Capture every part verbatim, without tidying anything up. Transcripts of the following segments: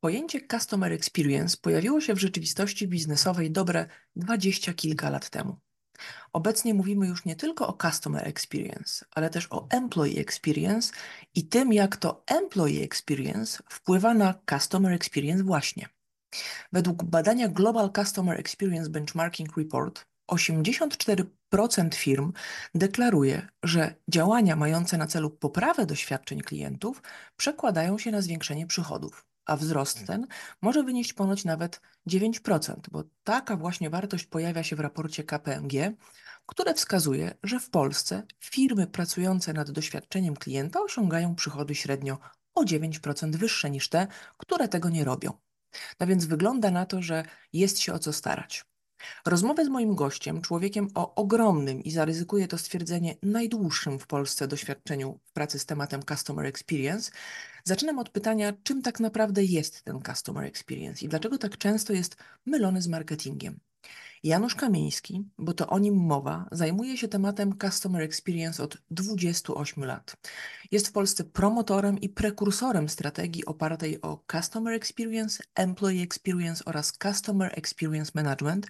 Pojęcie Customer Experience pojawiło się w rzeczywistości biznesowej dobre dwadzieścia kilka lat temu. Obecnie mówimy już nie tylko o Customer Experience, ale też o Employee Experience i tym, jak to Employee Experience wpływa na Customer Experience właśnie. Według badania Global Customer Experience Benchmarking Report osiemdziesiąt cztery procent firm deklaruje, że działania mające na celu poprawę doświadczeń klientów przekładają się na zwiększenie przychodów, a wzrost ten może wynieść ponoć nawet dziewięć procent, bo taka właśnie wartość pojawia się w raporcie K P M G, które wskazuje, że w Polsce firmy pracujące nad doświadczeniem klienta osiągają przychody średnio o dziewięć procent wyższe niż te, które tego nie robią. No więc wygląda na to, że jest się o co starać. Rozmowę z moim gościem, człowiekiem o ogromnym i zaryzykuję to stwierdzenie najdłuższym w Polsce doświadczeniu w pracy z tematem Customer Experience, zaczynam od pytania, czym tak naprawdę jest ten Customer Experience i dlaczego tak często jest mylony z marketingiem. Janusz Kamieński, bo to o nim mowa, zajmuje się tematem Customer Experience od dwudziestu ośmiu lat. Jest w Polsce promotorem i prekursorem strategii opartej o Customer Experience, Employee Experience oraz Customer Experience Management,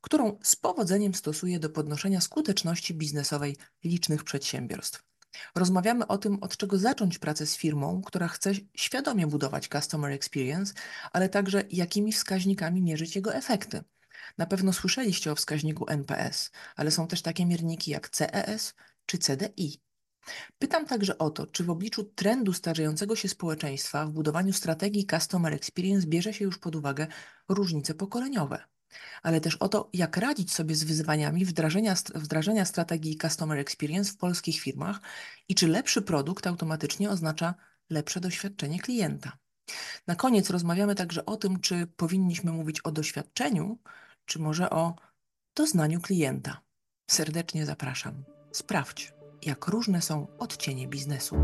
którą z powodzeniem stosuje do podnoszenia skuteczności biznesowej licznych przedsiębiorstw. Rozmawiamy o tym, od czego zacząć pracę z firmą, która chce świadomie budować Customer Experience, ale także jakimi wskaźnikami mierzyć jego efekty. Na pewno słyszeliście o wskaźniku N P S, ale są też takie mierniki jak C E S czy C D I. Pytam także o to, czy w obliczu trendu starzejącego się społeczeństwa w budowaniu strategii Customer Experience bierze się już pod uwagę różnice pokoleniowe, ale też o to, jak radzić sobie z wyzwaniami wdrażania, wdrażania strategii Customer Experience w polskich firmach i czy lepszy produkt automatycznie oznacza lepsze doświadczenie klienta. Na koniec rozmawiamy także o tym, czy powinniśmy mówić o doświadczeniu, czy może o doznaniu klienta. Serdecznie zapraszam. Sprawdź, jak różne są odcienie biznesu.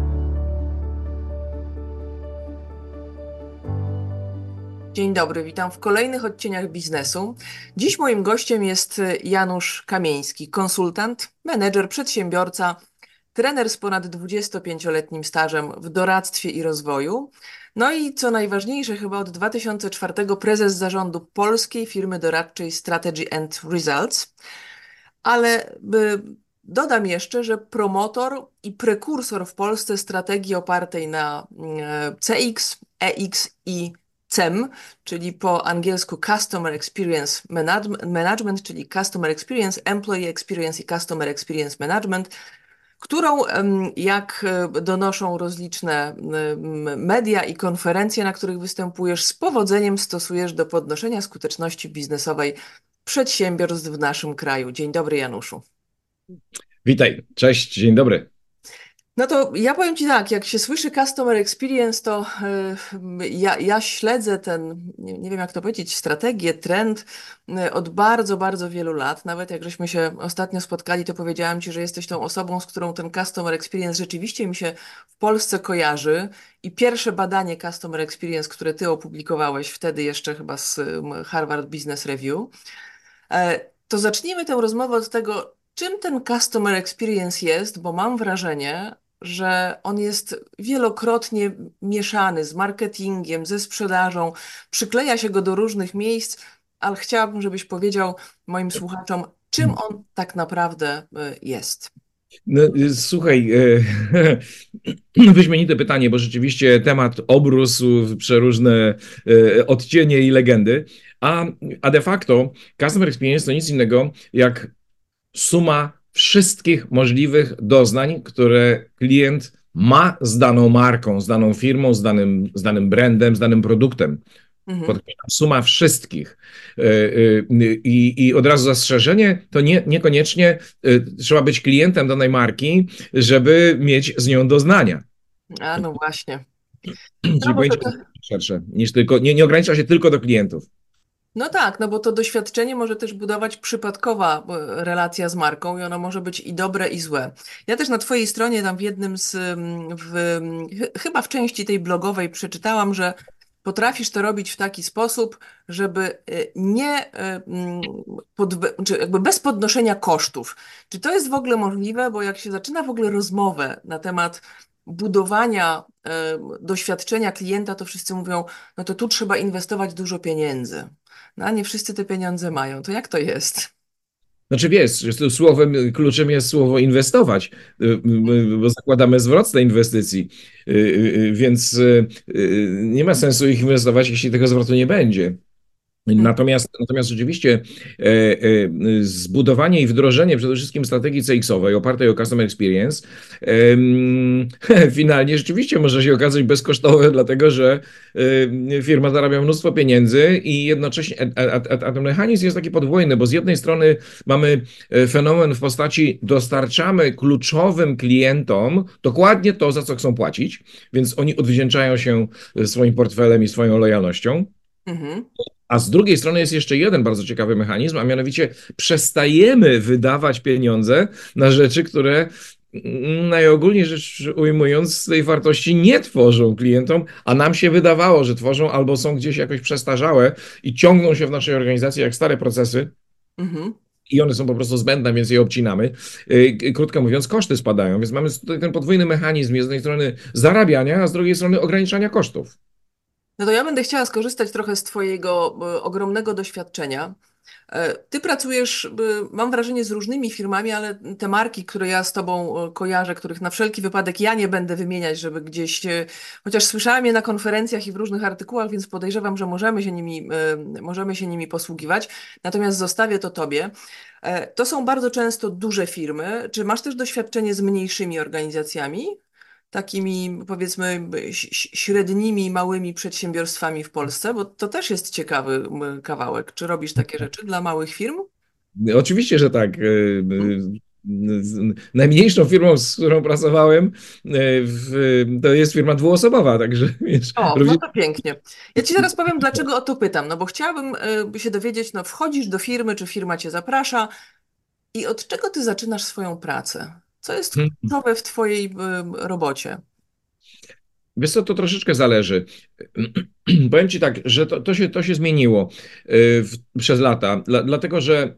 Dzień dobry, witam w kolejnych odcieniach biznesu. Dziś moim gościem jest Janusz Kamieński, konsultant, menedżer, przedsiębiorca, trener z ponad dwudziestopięcioletnim stażem w doradztwie i rozwoju. No i co najważniejsze, chyba od dwa tysiące czwartego prezes zarządu polskiej firmy doradczej Strategy and Results. Ale by, dodam jeszcze, że promotor i prekursor w Polsce strategii opartej na C X, E X i C E M, czyli po angielsku Customer Experience Management, czyli Customer Experience, Employee Experience i Customer Experience Management, którą, jak donoszą rozliczne media i konferencje, na których występujesz, z powodzeniem stosujesz do podnoszenia skuteczności biznesowej przedsiębiorstw w naszym kraju. Dzień dobry, Januszu. Witaj, cześć, dzień dobry. No to ja powiem Ci tak, jak się słyszy Customer Experience, to ja, ja śledzę ten, nie, nie wiem jak to powiedzieć, strategię, trend od bardzo, bardzo wielu lat. Nawet jak żeśmy się ostatnio spotkali, to powiedziałam Ci, że jesteś tą osobą, z którą ten Customer Experience rzeczywiście mi się w Polsce kojarzy. I pierwsze badanie Customer Experience, które Ty opublikowałeś wtedy jeszcze chyba z Harvard Business Review, to zacznijmy tę rozmowę od tego, czym ten Customer Experience jest, bo mam wrażenie, że on jest wielokrotnie mieszany z marketingiem, ze sprzedażą, przykleja się go do różnych miejsc, ale chciałabym, żebyś powiedział moim słuchaczom, czym on tak naprawdę jest. No, słuchaj, wyśmienite pytanie, bo rzeczywiście temat obrósł w przeróżne odcienie i legendy, a, a de facto Customer Experience to nic innego jak suma wszystkich możliwych doznań, które klient ma z daną marką, z daną firmą, z danym, z danym brandem, z danym produktem. Mhm. Podkreślam, suma wszystkich. I, i od razu zastrzeżenie, to nie, niekoniecznie trzeba być klientem danej marki, żeby mieć z nią doznania. A no właśnie. Czyli pojęcie to... szersze, niż tylko, nie, nie ogranicza się tylko do klientów. No tak, no bo to doświadczenie może też budować przypadkowa relacja z marką i ono może być i dobre, i złe. Ja też na Twojej stronie tam w jednym z, w, chyba w części tej blogowej przeczytałam, że potrafisz to robić w taki sposób, żeby nie, pod, czy jakby bez podnoszenia kosztów. Czy to jest w ogóle możliwe? Bo jak się zaczyna w ogóle rozmowę na temat budowania y, doświadczenia klienta, to wszyscy mówią, no to tu trzeba inwestować dużo pieniędzy. No a nie wszyscy te pieniądze mają. To jak to jest? Znaczy wiesz, że słowem, kluczem jest słowo inwestować, bo zakładamy zwrot z tej inwestycji, więc nie ma sensu ich inwestować, jeśli tego zwrotu nie będzie. Natomiast, natomiast rzeczywiście e, e, zbudowanie i wdrożenie przede wszystkim strategii C X-owej opartej o Customer Experience e, finalnie rzeczywiście może się okazać bezkosztowe, dlatego że e, firma zarabia mnóstwo pieniędzy i jednocześnie, a, a, a ten mechanizm jest taki podwójny, bo z jednej strony mamy fenomen w postaci dostarczamy kluczowym klientom dokładnie to, za co chcą płacić, więc oni odwdzięczają się swoim portfelem i swoją lojalnością. Mhm. A z drugiej strony jest jeszcze jeden bardzo ciekawy mechanizm, a mianowicie przestajemy wydawać pieniądze na rzeczy, które najogólniej rzecz ujmując tej wartości nie tworzą klientom, a nam się wydawało, że tworzą albo są gdzieś jakoś przestarzałe i ciągną się w naszej organizacji jak stare procesy. Mhm. I one są po prostu zbędne, więc je obcinamy. Krótko mówiąc, koszty spadają, więc mamy ten podwójny mechanizm z jednej strony zarabiania, a z drugiej strony ograniczania kosztów. No to ja będę chciała skorzystać trochę z twojego ogromnego doświadczenia. Ty pracujesz, mam wrażenie, z różnymi firmami, ale te marki, które ja z tobą kojarzę, których na wszelki wypadek ja nie będę wymieniać, żeby gdzieś, chociaż słyszałam je na konferencjach i w różnych artykułach, więc podejrzewam, że możemy się nimi, możemy się nimi posługiwać. Natomiast zostawię to tobie. To są bardzo często duże firmy. Czy masz też doświadczenie z mniejszymi organizacjami? Takimi, powiedzmy, średnimi, małymi przedsiębiorstwami w Polsce, bo to też jest ciekawy kawałek. Czy robisz takie rzeczy dla małych firm? Oczywiście, że tak. Hmm. Najmniejszą firmą, z którą pracowałem, w, to jest firma dwuosobowa, także... O, no to pięknie. Ja ci zaraz powiem, dlaczego o to pytam, no bo chciałabym się dowiedzieć, no wchodzisz do firmy, czy firma cię zaprasza i od czego ty zaczynasz swoją pracę? Co jest kluczowe w twojej robocie? Wiesz co, to troszeczkę zależy. Powiem ci tak, że to, to, się, to się zmieniło w, przez lata, dla, dlatego że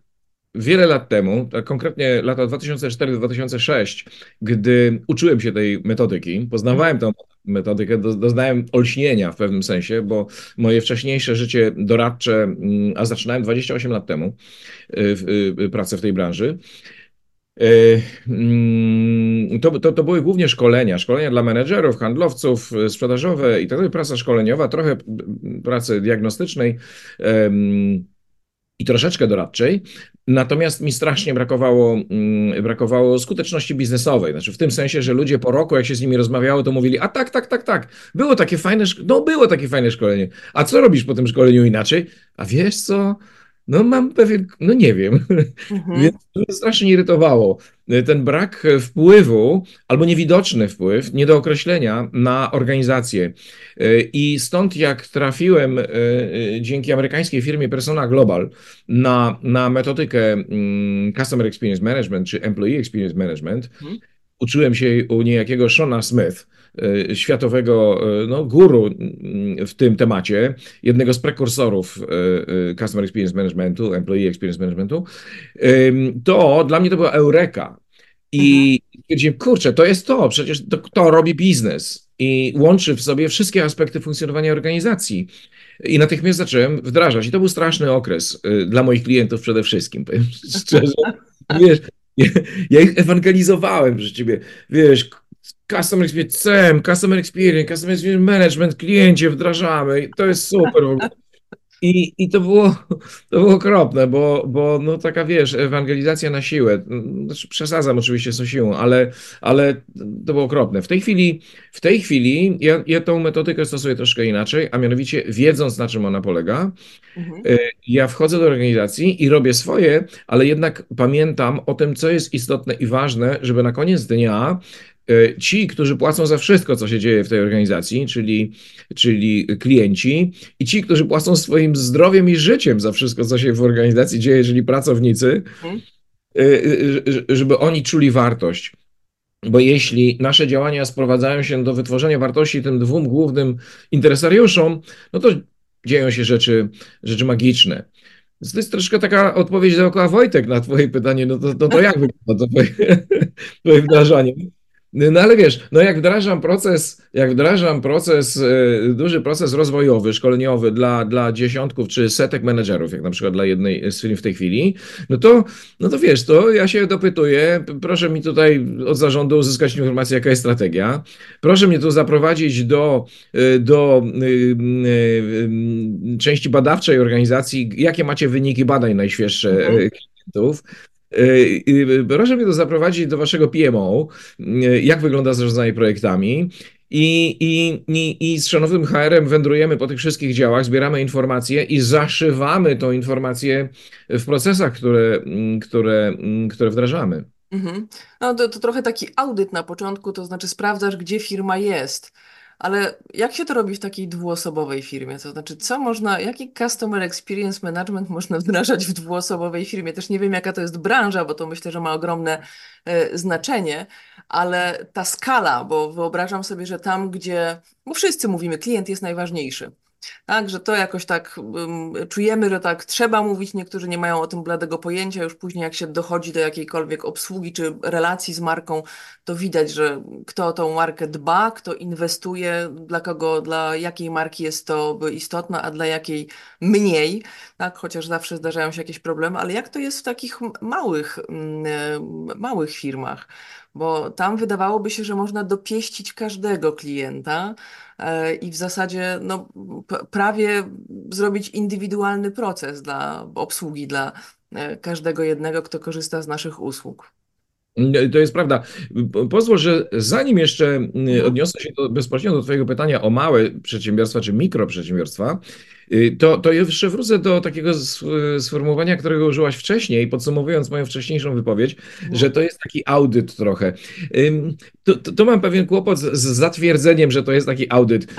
wiele lat temu, tak konkretnie lata dwa tysiące cztery do dwa tysiące sześć, gdy uczyłem się tej metodyki, poznawałem tę metodykę, do, doznałem olśnienia w pewnym sensie, bo moje wcześniejsze życie doradcze, a zaczynałem dwadzieścia osiem lat temu w, w, pracę w tej branży, To, to, to były głównie szkolenia, szkolenia dla menedżerów, handlowców, sprzedażowe i tak dalej, praca szkoleniowa, trochę pracy diagnostycznej i troszeczkę doradczej, natomiast mi strasznie brakowało, brakowało skuteczności biznesowej, znaczy w tym sensie, że ludzie po roku, jak się z nimi rozmawiało, to mówili, a tak, tak, tak, tak, było takie fajne, no było takie fajne szkolenie, a co robisz po tym szkoleniu inaczej? A wiesz co... No mam pewien, no nie wiem, mhm. Więc to mnie strasznie irytowało. Ten brak wpływu, albo niewidoczny wpływ, nie do określenia na organizację. I stąd jak trafiłem dzięki amerykańskiej firmie Persona Global na, na metodykę Customer Experience Management, czy Employee Experience Management, mhm. Uczyłem się u niejakiego Shauna Smith, światowego no, guru w tym temacie, jednego z prekursorów Customer Experience Managementu, Employee Experience Managementu, to dla mnie to była eureka. I stwierdziłem, kurczę, to jest to, przecież to, to robi biznes i łączy w sobie wszystkie aspekty funkcjonowania organizacji. I natychmiast zacząłem wdrażać. I to był straszny okres dla moich klientów przede wszystkim, powiem szczerze. Wiesz, ja ich ewangelizowałem przy ciebie, wiesz, customer experience, C E M, customer experience, customer experience management, kliencie wdrażamy, to jest super w ogóle. I, i to było, to było okropne, bo, bo no taka, wiesz, ewangelizacja na siłę, znaczy przesadzam oczywiście z siłą, ale, ale to było okropne. W tej chwili, w tej chwili ja, ja tą metodykę stosuję troszkę inaczej, a mianowicie wiedząc, na czym ona polega, mhm. ja wchodzę do organizacji i robię swoje, ale jednak pamiętam o tym, co jest istotne i ważne, żeby na koniec dnia ci, którzy płacą za wszystko, co się dzieje w tej organizacji, czyli, czyli klienci i ci, którzy płacą swoim zdrowiem i życiem za wszystko, co się w organizacji dzieje, czyli pracownicy, hmm. żeby oni czuli wartość. Bo jeśli nasze działania sprowadzają się do wytworzenia wartości tym dwóm głównym interesariuszom, no to dzieją się rzeczy, rzeczy magiczne. To jest troszkę taka odpowiedź dookoła Wojtek na twoje pytanie, no to, to, to jak wygląda to twoje, twoje wdrażanie? No ale wiesz, no jak wdrażam proces, jak wdrażam proces, yy, duży proces rozwojowy, szkoleniowy dla, dla dziesiątków czy setek menedżerów, jak na przykład dla jednej z firm w tej chwili, no to, no to wiesz, to ja się dopytuję, proszę mi tutaj od zarządu uzyskać informację, jaka jest strategia, proszę mnie tu zaprowadzić do, yy, do yy, yy, części badawczej organizacji, jakie macie wyniki badań najświeższe yy, klientów. Proszę mnie to zaprowadzić do waszego P M O, jak wygląda zarządzanie projektami i, i, i, i z szanownym H R-em wędrujemy po tych wszystkich działach, zbieramy informacje i zaszywamy tą informację w procesach, które, które, które wdrażamy. Mhm. No to, to trochę taki audyt na początku, to znaczy sprawdzasz, gdzie firma jest. Ale jak się to robi w takiej dwuosobowej firmie? To znaczy, co można, jaki Customer Experience Management można wdrażać w dwuosobowej firmie? Też nie wiem, jaka to jest branża, bo to myślę, że ma ogromne y, znaczenie, ale ta skala, bo wyobrażam sobie, że tam, gdzie, bo wszyscy mówimy, klient jest najważniejszy. Tak, że to jakoś tak um, czujemy, że tak trzeba mówić, niektórzy nie mają o tym bladego pojęcia, już później jak się dochodzi do jakiejkolwiek obsługi czy relacji z marką, to widać, że kto o tą markę dba, kto inwestuje, dla kogo, dla jakiej marki jest to istotne, a dla jakiej mniej, tak, chociaż zawsze zdarzają się jakieś problemy, ale jak to jest w takich małych, małych firmach? Bo tam wydawałoby się, że można dopieścić każdego klienta i w zasadzie no, prawie zrobić indywidualny proces dla obsługi dla każdego jednego, kto korzysta z naszych usług. To jest prawda. Pozwól, że zanim jeszcze odniosę się do, bezpośrednio do twojego pytania o małe przedsiębiorstwa czy mikroprzedsiębiorstwa, to, to jeszcze wrócę do takiego sformułowania, którego użyłaś wcześniej, podsumowując moją wcześniejszą wypowiedź, no. że to jest taki audyt trochę. To, to, to mam pewien kłopot z, z zatwierdzeniem, że to jest taki audyt.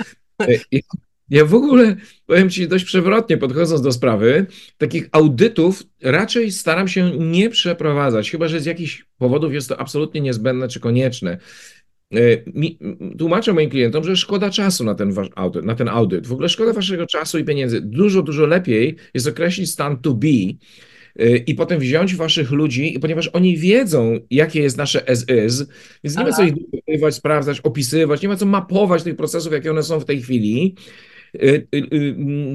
Ja w ogóle, powiem ci, dość przewrotnie podchodząc do sprawy, takich audytów raczej staram się nie przeprowadzać, chyba że z jakichś powodów jest to absolutnie niezbędne czy konieczne. Mi, tłumaczę moim klientom, że szkoda czasu na ten, wasz audyt, na ten audyt, w ogóle szkoda waszego czasu i pieniędzy. Dużo, dużo lepiej jest określić stan to be i potem wziąć waszych ludzi, ponieważ oni wiedzą, jakie jest nasze as is, więc nie ma co ich dopytywać, sprawdzać, opisywać, nie ma co mapować tych procesów, jakie one są w tej chwili.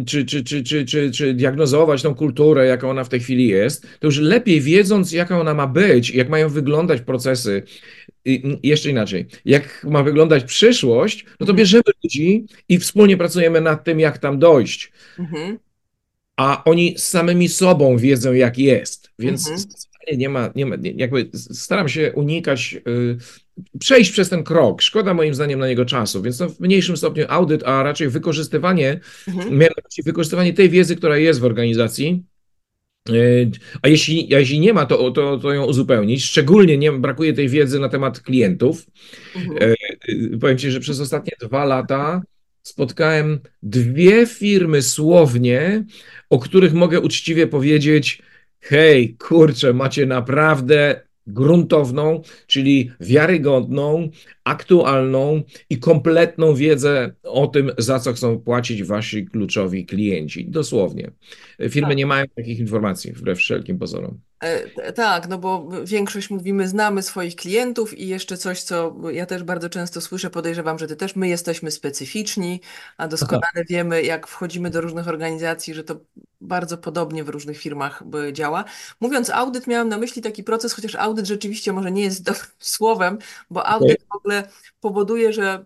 Czy, czy, czy, czy, czy, czy diagnozować tą kulturę, jaka ona w tej chwili jest, to już lepiej wiedząc, jaka ona ma być, jak mają wyglądać procesy, i jeszcze inaczej, jak ma wyglądać przyszłość, no to bierzemy ludzi i wspólnie pracujemy nad tym, jak tam dojść. Mhm. A oni samymi sobą wiedzą, jak jest, więc mhm. nie ma, nie ma, jakby staram się unikać, yy, przejść przez ten krok, szkoda moim zdaniem na niego czasu, więc to w mniejszym stopniu audyt, a raczej wykorzystywanie, mhm. wykorzystywanie tej wiedzy, która jest w organizacji, yy, a, jeśli, a jeśli nie ma, to, to, to ją uzupełnić, szczególnie nie brakuje tej wiedzy na temat klientów. Mhm. Yy, powiem ci, że przez ostatnie dwa lata spotkałem dwie firmy słownie, o których mogę uczciwie powiedzieć, hej, kurczę, macie naprawdę gruntowną, czyli wiarygodną, aktualną i kompletną wiedzę o tym, za co chcą płacić wasi kluczowi klienci. Dosłownie. Firmy tak. nie mają takich informacji, wbrew wszelkim pozorom. E, tak, no bo większość mówimy, znamy swoich klientów i jeszcze coś, co ja też bardzo często słyszę, podejrzewam, że ty też, my jesteśmy specyficzni, a doskonale Aha. wiemy, jak wchodzimy do różnych organizacji, że to bardzo podobnie w różnych firmach działa. Mówiąc audyt, miałam na myśli taki proces, chociaż audyt rzeczywiście może nie jest dobrym słowem, bo audyt okay. w ogóle powoduje, że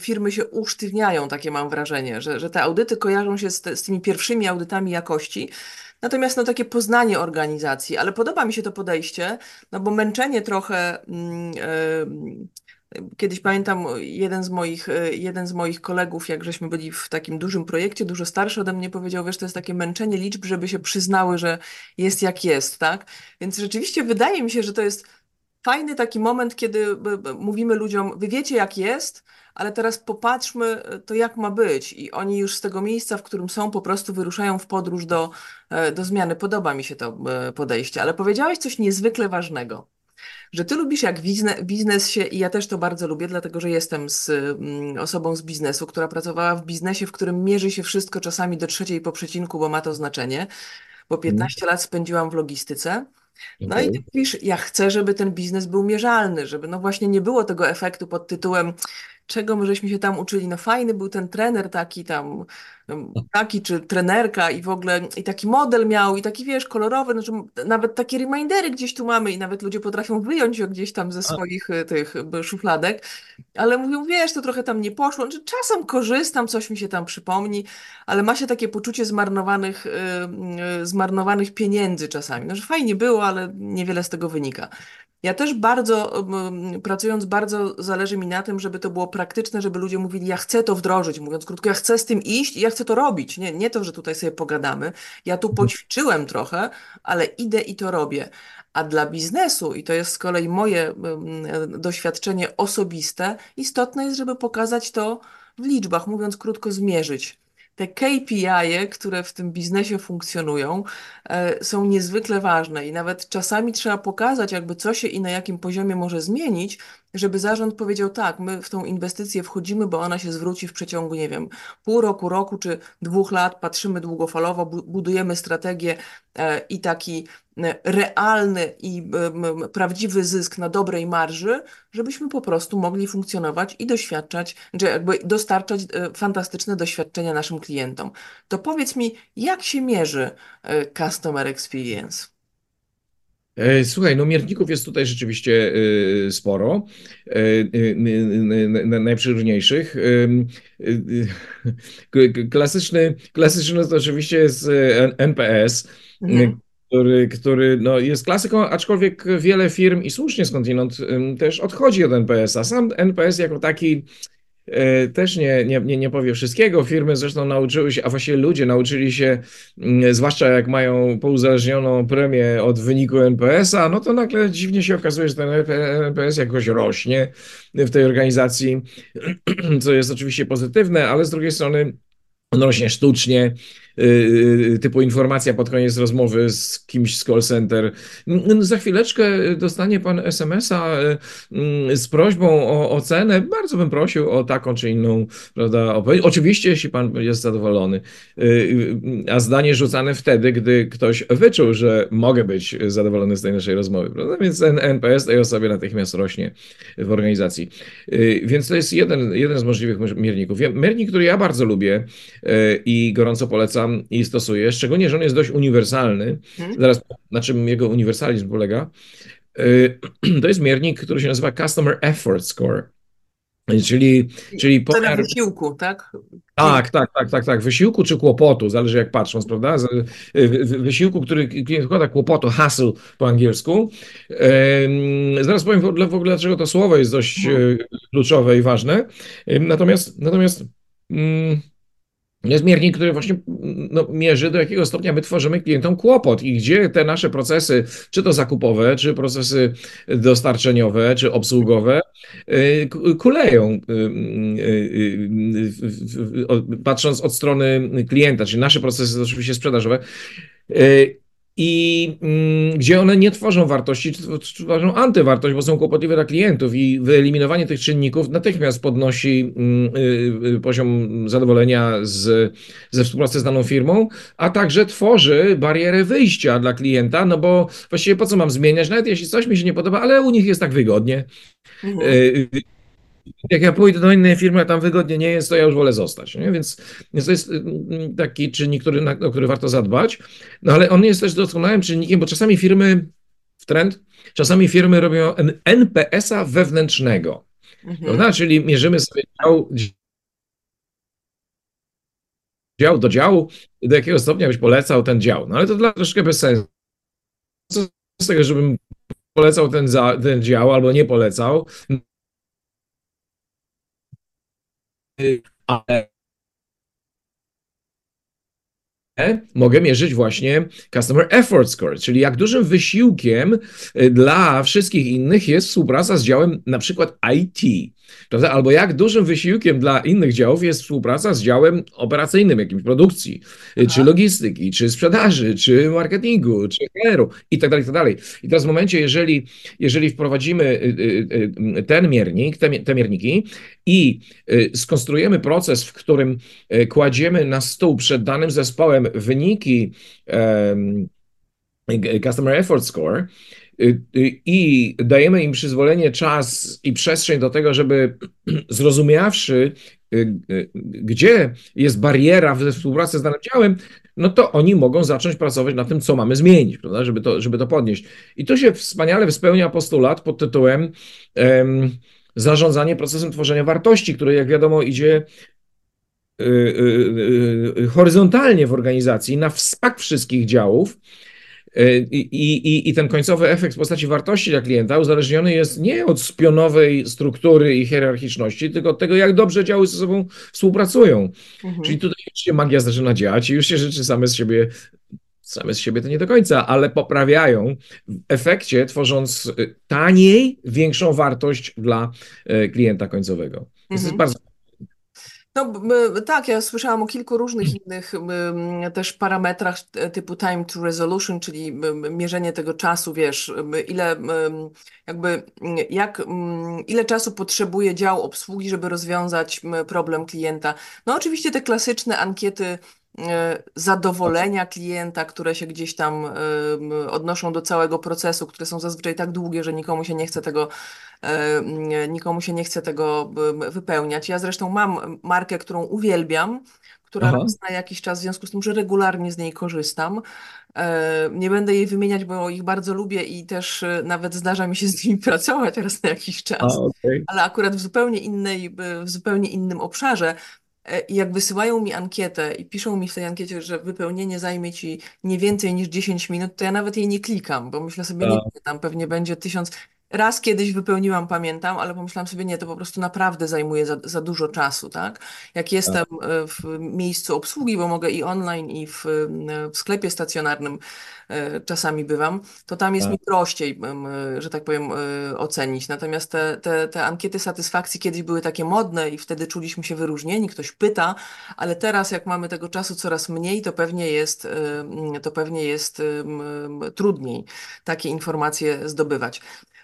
firmy się usztywniają, takie mam wrażenie, że, że te audyty kojarzą się z, te, z tymi pierwszymi audytami jakości. Natomiast no, takie poznanie organizacji, ale podoba mi się to podejście, no bo męczenie trochę, yy, kiedyś pamiętam jeden z moich, jeden z moich kolegów, jak żeśmy byli w takim dużym projekcie, dużo starszy ode mnie powiedział, wiesz, to jest takie męczenie liczb, żeby się przyznały, że jest jak jest, tak? Więc rzeczywiście wydaje mi się, że to jest fajny taki moment, kiedy mówimy ludziom, wy wiecie jak jest, ale teraz popatrzmy to jak ma być i oni już z tego miejsca, w którym są, po prostu wyruszają w podróż do, do zmiany. Podoba mi się to podejście, ale powiedziałeś coś niezwykle ważnego, że ty lubisz jak biznes, biznes się i ja też to bardzo lubię, dlatego że jestem z osobą z biznesu, która pracowała w biznesie, w którym mierzy się wszystko czasami do trzeciej po przecinku, bo ma to znaczenie, bo piętnaście lat spędziłam w logistyce. No okay. I ty mówisz, ja chcę, żeby ten biznes był mierzalny, żeby no właśnie nie było tego efektu pod tytułem, czego my żeśmy się tam uczyli. No fajny był ten trener taki tam, taki czy trenerka i w ogóle i taki model miał i taki wiesz, kolorowy, znaczy nawet takie remindery gdzieś tu mamy i nawet ludzie potrafią wyjąć go gdzieś tam ze swoich tych szufladek, ale mówią, wiesz, to trochę tam nie poszło, znaczy, czasem korzystam, coś mi się tam przypomni, ale ma się takie poczucie zmarnowanych, yy, zmarnowanych pieniędzy czasami, no że fajnie było, ale niewiele z tego wynika. Ja też bardzo, pracując bardzo zależy mi na tym, żeby to było praktyczne, żeby ludzie mówili, ja chcę to wdrożyć, mówiąc krótko, ja chcę z tym iść i ja chcę to robić. Nie, nie to, że tutaj sobie pogadamy, ja tu poćwiczyłem trochę, ale idę i to robię. A dla biznesu, i to jest z kolei moje doświadczenie osobiste, istotne jest, żeby pokazać to w liczbach, mówiąc krótko, zmierzyć. Te K P I, które w tym biznesie funkcjonują, są niezwykle ważne i nawet czasami trzeba pokazać, jakby co się i na jakim poziomie może zmienić, żeby zarząd powiedział tak, my w tą inwestycję wchodzimy, bo ona się zwróci w przeciągu, nie wiem, pół roku, roku czy dwóch lat, patrzymy długofalowo, budujemy strategię i taki realny i prawdziwy zysk na dobrej marży, żebyśmy po prostu mogli funkcjonować i doświadczać, czy jakby dostarczać fantastyczne doświadczenia naszym klientom. To powiedz mi, jak się mierzy customer experience? Słuchaj, no mierników jest tutaj rzeczywiście sporo, najprzeróżniejszych. Klasyczny, klasyczny to oczywiście jest N P S, mhm. który, który no jest klasyką, aczkolwiek wiele firm i słusznie skądinąd też odchodzi od N P S-a. Sam N P S jako taki też nie, nie, nie powie wszystkiego. Firmy zresztą nauczyły się, a właściwie ludzie nauczyli się, zwłaszcza jak mają pouzależnioną premię od wyniku N P S-a, no to nagle dziwnie się okazuje, że ten N P S jakoś rośnie w tej organizacji, co jest oczywiście pozytywne, ale z drugiej strony on rośnie sztucznie, typu informacja pod koniec rozmowy z kimś z call center. Za chwileczkę dostanie pan es em es-a z prośbą o ocenę. Bardzo bym prosił o taką czy inną, prawda, odpowiedź. Oczywiście, jeśli pan jest zadowolony. A zdanie rzucane wtedy, gdy ktoś wyczuł, że mogę być zadowolony z tej naszej rozmowy, prawda? Więc ten N P S tej osobie natychmiast rośnie w organizacji. Więc to jest jeden, jeden z możliwych mierników. Miernik, który ja bardzo lubię i gorąco polecam, i stosuję, szczególnie, że on jest dość uniwersalny. Hmm. Zaraz na czym jego uniwersalizm polega. To jest miernik, który się nazywa Customer Effort Score, czyli, czyli pomiar wysiłku, tak? Tak, tak, tak, tak, tak. Wysiłku czy kłopotu, zależy jak patrząc, prawda? Wysiłku, który klient wkłada, kłopotu, hustle po angielsku. Zaraz powiem w ogóle, w ogóle dlaczego to słowo jest dość hmm. kluczowe i ważne. Natomiast, natomiast mm, to jest miernik, który właśnie no, mierzy, do jakiego stopnia my tworzymy klientom kłopot i gdzie te nasze procesy, czy to zakupowe, czy procesy dostarczeniowe, czy obsługowe, kuleją, patrząc od strony klienta, czyli nasze procesy oczywiście sprzedażowe. I mm, gdzie one nie tworzą wartości, tworzą antywartość, bo są kłopotliwe dla klientów i wyeliminowanie tych czynników natychmiast podnosi y, y, poziom zadowolenia z, ze współpracy z daną firmą, a także tworzy barierę wyjścia dla klienta, no bo właściwie po co mam zmieniać, nawet jeśli coś mi się nie podoba, ale u nich jest tak wygodnie. Mhm. Y, Jak ja pójdę do innej firmy, a tam wygodnie nie jest, to ja już wolę zostać. Nie? Więc, więc to jest taki czynnik, który, na, o który warto zadbać. No ale on jest też doskonałym czynnikiem, bo czasami firmy, w trend, czasami firmy robią N P S-a wewnętrznego. Mhm. Prawda? Czyli mierzymy sobie dział, dział do działu, do jakiego stopnia byś polecał ten dział. No ale to dla troszkę bez sensu. Co z tego, żebym polecał ten, za, ten dział albo nie polecał? Ale mogę mierzyć właśnie Customer Effort Score, czyli jak dużym wysiłkiem dla wszystkich innych jest współpraca z działem na przykład I T, prawda? Albo jak dużym wysiłkiem dla innych działów jest współpraca z działem operacyjnym, jakimś produkcji, Aha. czy logistyki, czy sprzedaży, czy marketingu, czy H R-u i tak dalej, i tak dalej. I teraz w momencie, jeżeli, jeżeli wprowadzimy ten miernik, te, te mierniki i skonstruujemy proces, w którym kładziemy na stół przed danym zespołem wyniki um, Customer Effort Score i dajemy im przyzwolenie, czas i przestrzeń do tego, żeby zrozumiawszy, gdzie jest bariera we współpracy z danym działem, no to oni mogą zacząć pracować nad tym, co mamy zmienić, prawda? Żeby to, żeby to podnieść. I tu się wspaniale spełnia postulat pod tytułem um, zarządzanie procesem tworzenia wartości, który, jak wiadomo, idzie y, y, y, horyzontalnie w organizacji, na wspak wszystkich działów. I, i, I ten końcowy efekt w postaci wartości dla klienta uzależniony jest nie od spionowej struktury i hierarchiczności, tylko od tego, jak dobrze działy ze sobą współpracują. Mhm. Czyli tutaj już się magia zaczyna działać i już się rzeczy same z siebie, same z siebie to nie do końca, ale poprawiają w efekcie, tworząc taniej większą wartość dla klienta końcowego. Mhm. Jest to bardzo. No tak, ja słyszałam o kilku różnych innych też parametrach typu time to resolution, czyli mierzenie tego czasu, wiesz, ile jakby jak ile czasu potrzebuje dział obsługi, żeby rozwiązać problem klienta. No oczywiście te klasyczne ankiety zadowolenia klienta, które się gdzieś tam odnoszą do całego procesu, które są zazwyczaj tak długie, że nikomu się nie chce tego nikomu się nie chce tego wypełniać. Ja zresztą mam markę, którą uwielbiam, która rośnie na jakiś czas, w związku z tym, że regularnie z niej korzystam. Nie będę jej wymieniać, bo ich bardzo lubię i też nawet zdarza mi się z nimi pracować raz na jakiś czas, A, okay. ale akurat w zupełnie innej, w zupełnie innym obszarze. I jak wysyłają mi ankietę i piszą mi w tej ankiecie, że wypełnienie zajmie ci nie więcej niż dziesięć minut, to ja nawet jej nie klikam, bo myślę sobie, nie, tam pewnie będzie tysiąc. Raz kiedyś wypełniłam, pamiętam, ale pomyślałam sobie, nie, to po prostu naprawdę zajmuje za, za dużo czasu, tak? Jak jestem w miejscu obsługi, bo mogę i online, i w, w sklepie stacjonarnym czasami bywam, to tam jest mi prościej, że tak powiem, ocenić. Natomiast te, te, te ankiety satysfakcji kiedyś były takie modne i wtedy czuliśmy się wyróżnieni, ktoś pyta, ale teraz jak mamy tego czasu coraz mniej, to pewnie jest, to pewnie jest trudniej takie informacje zdobywać.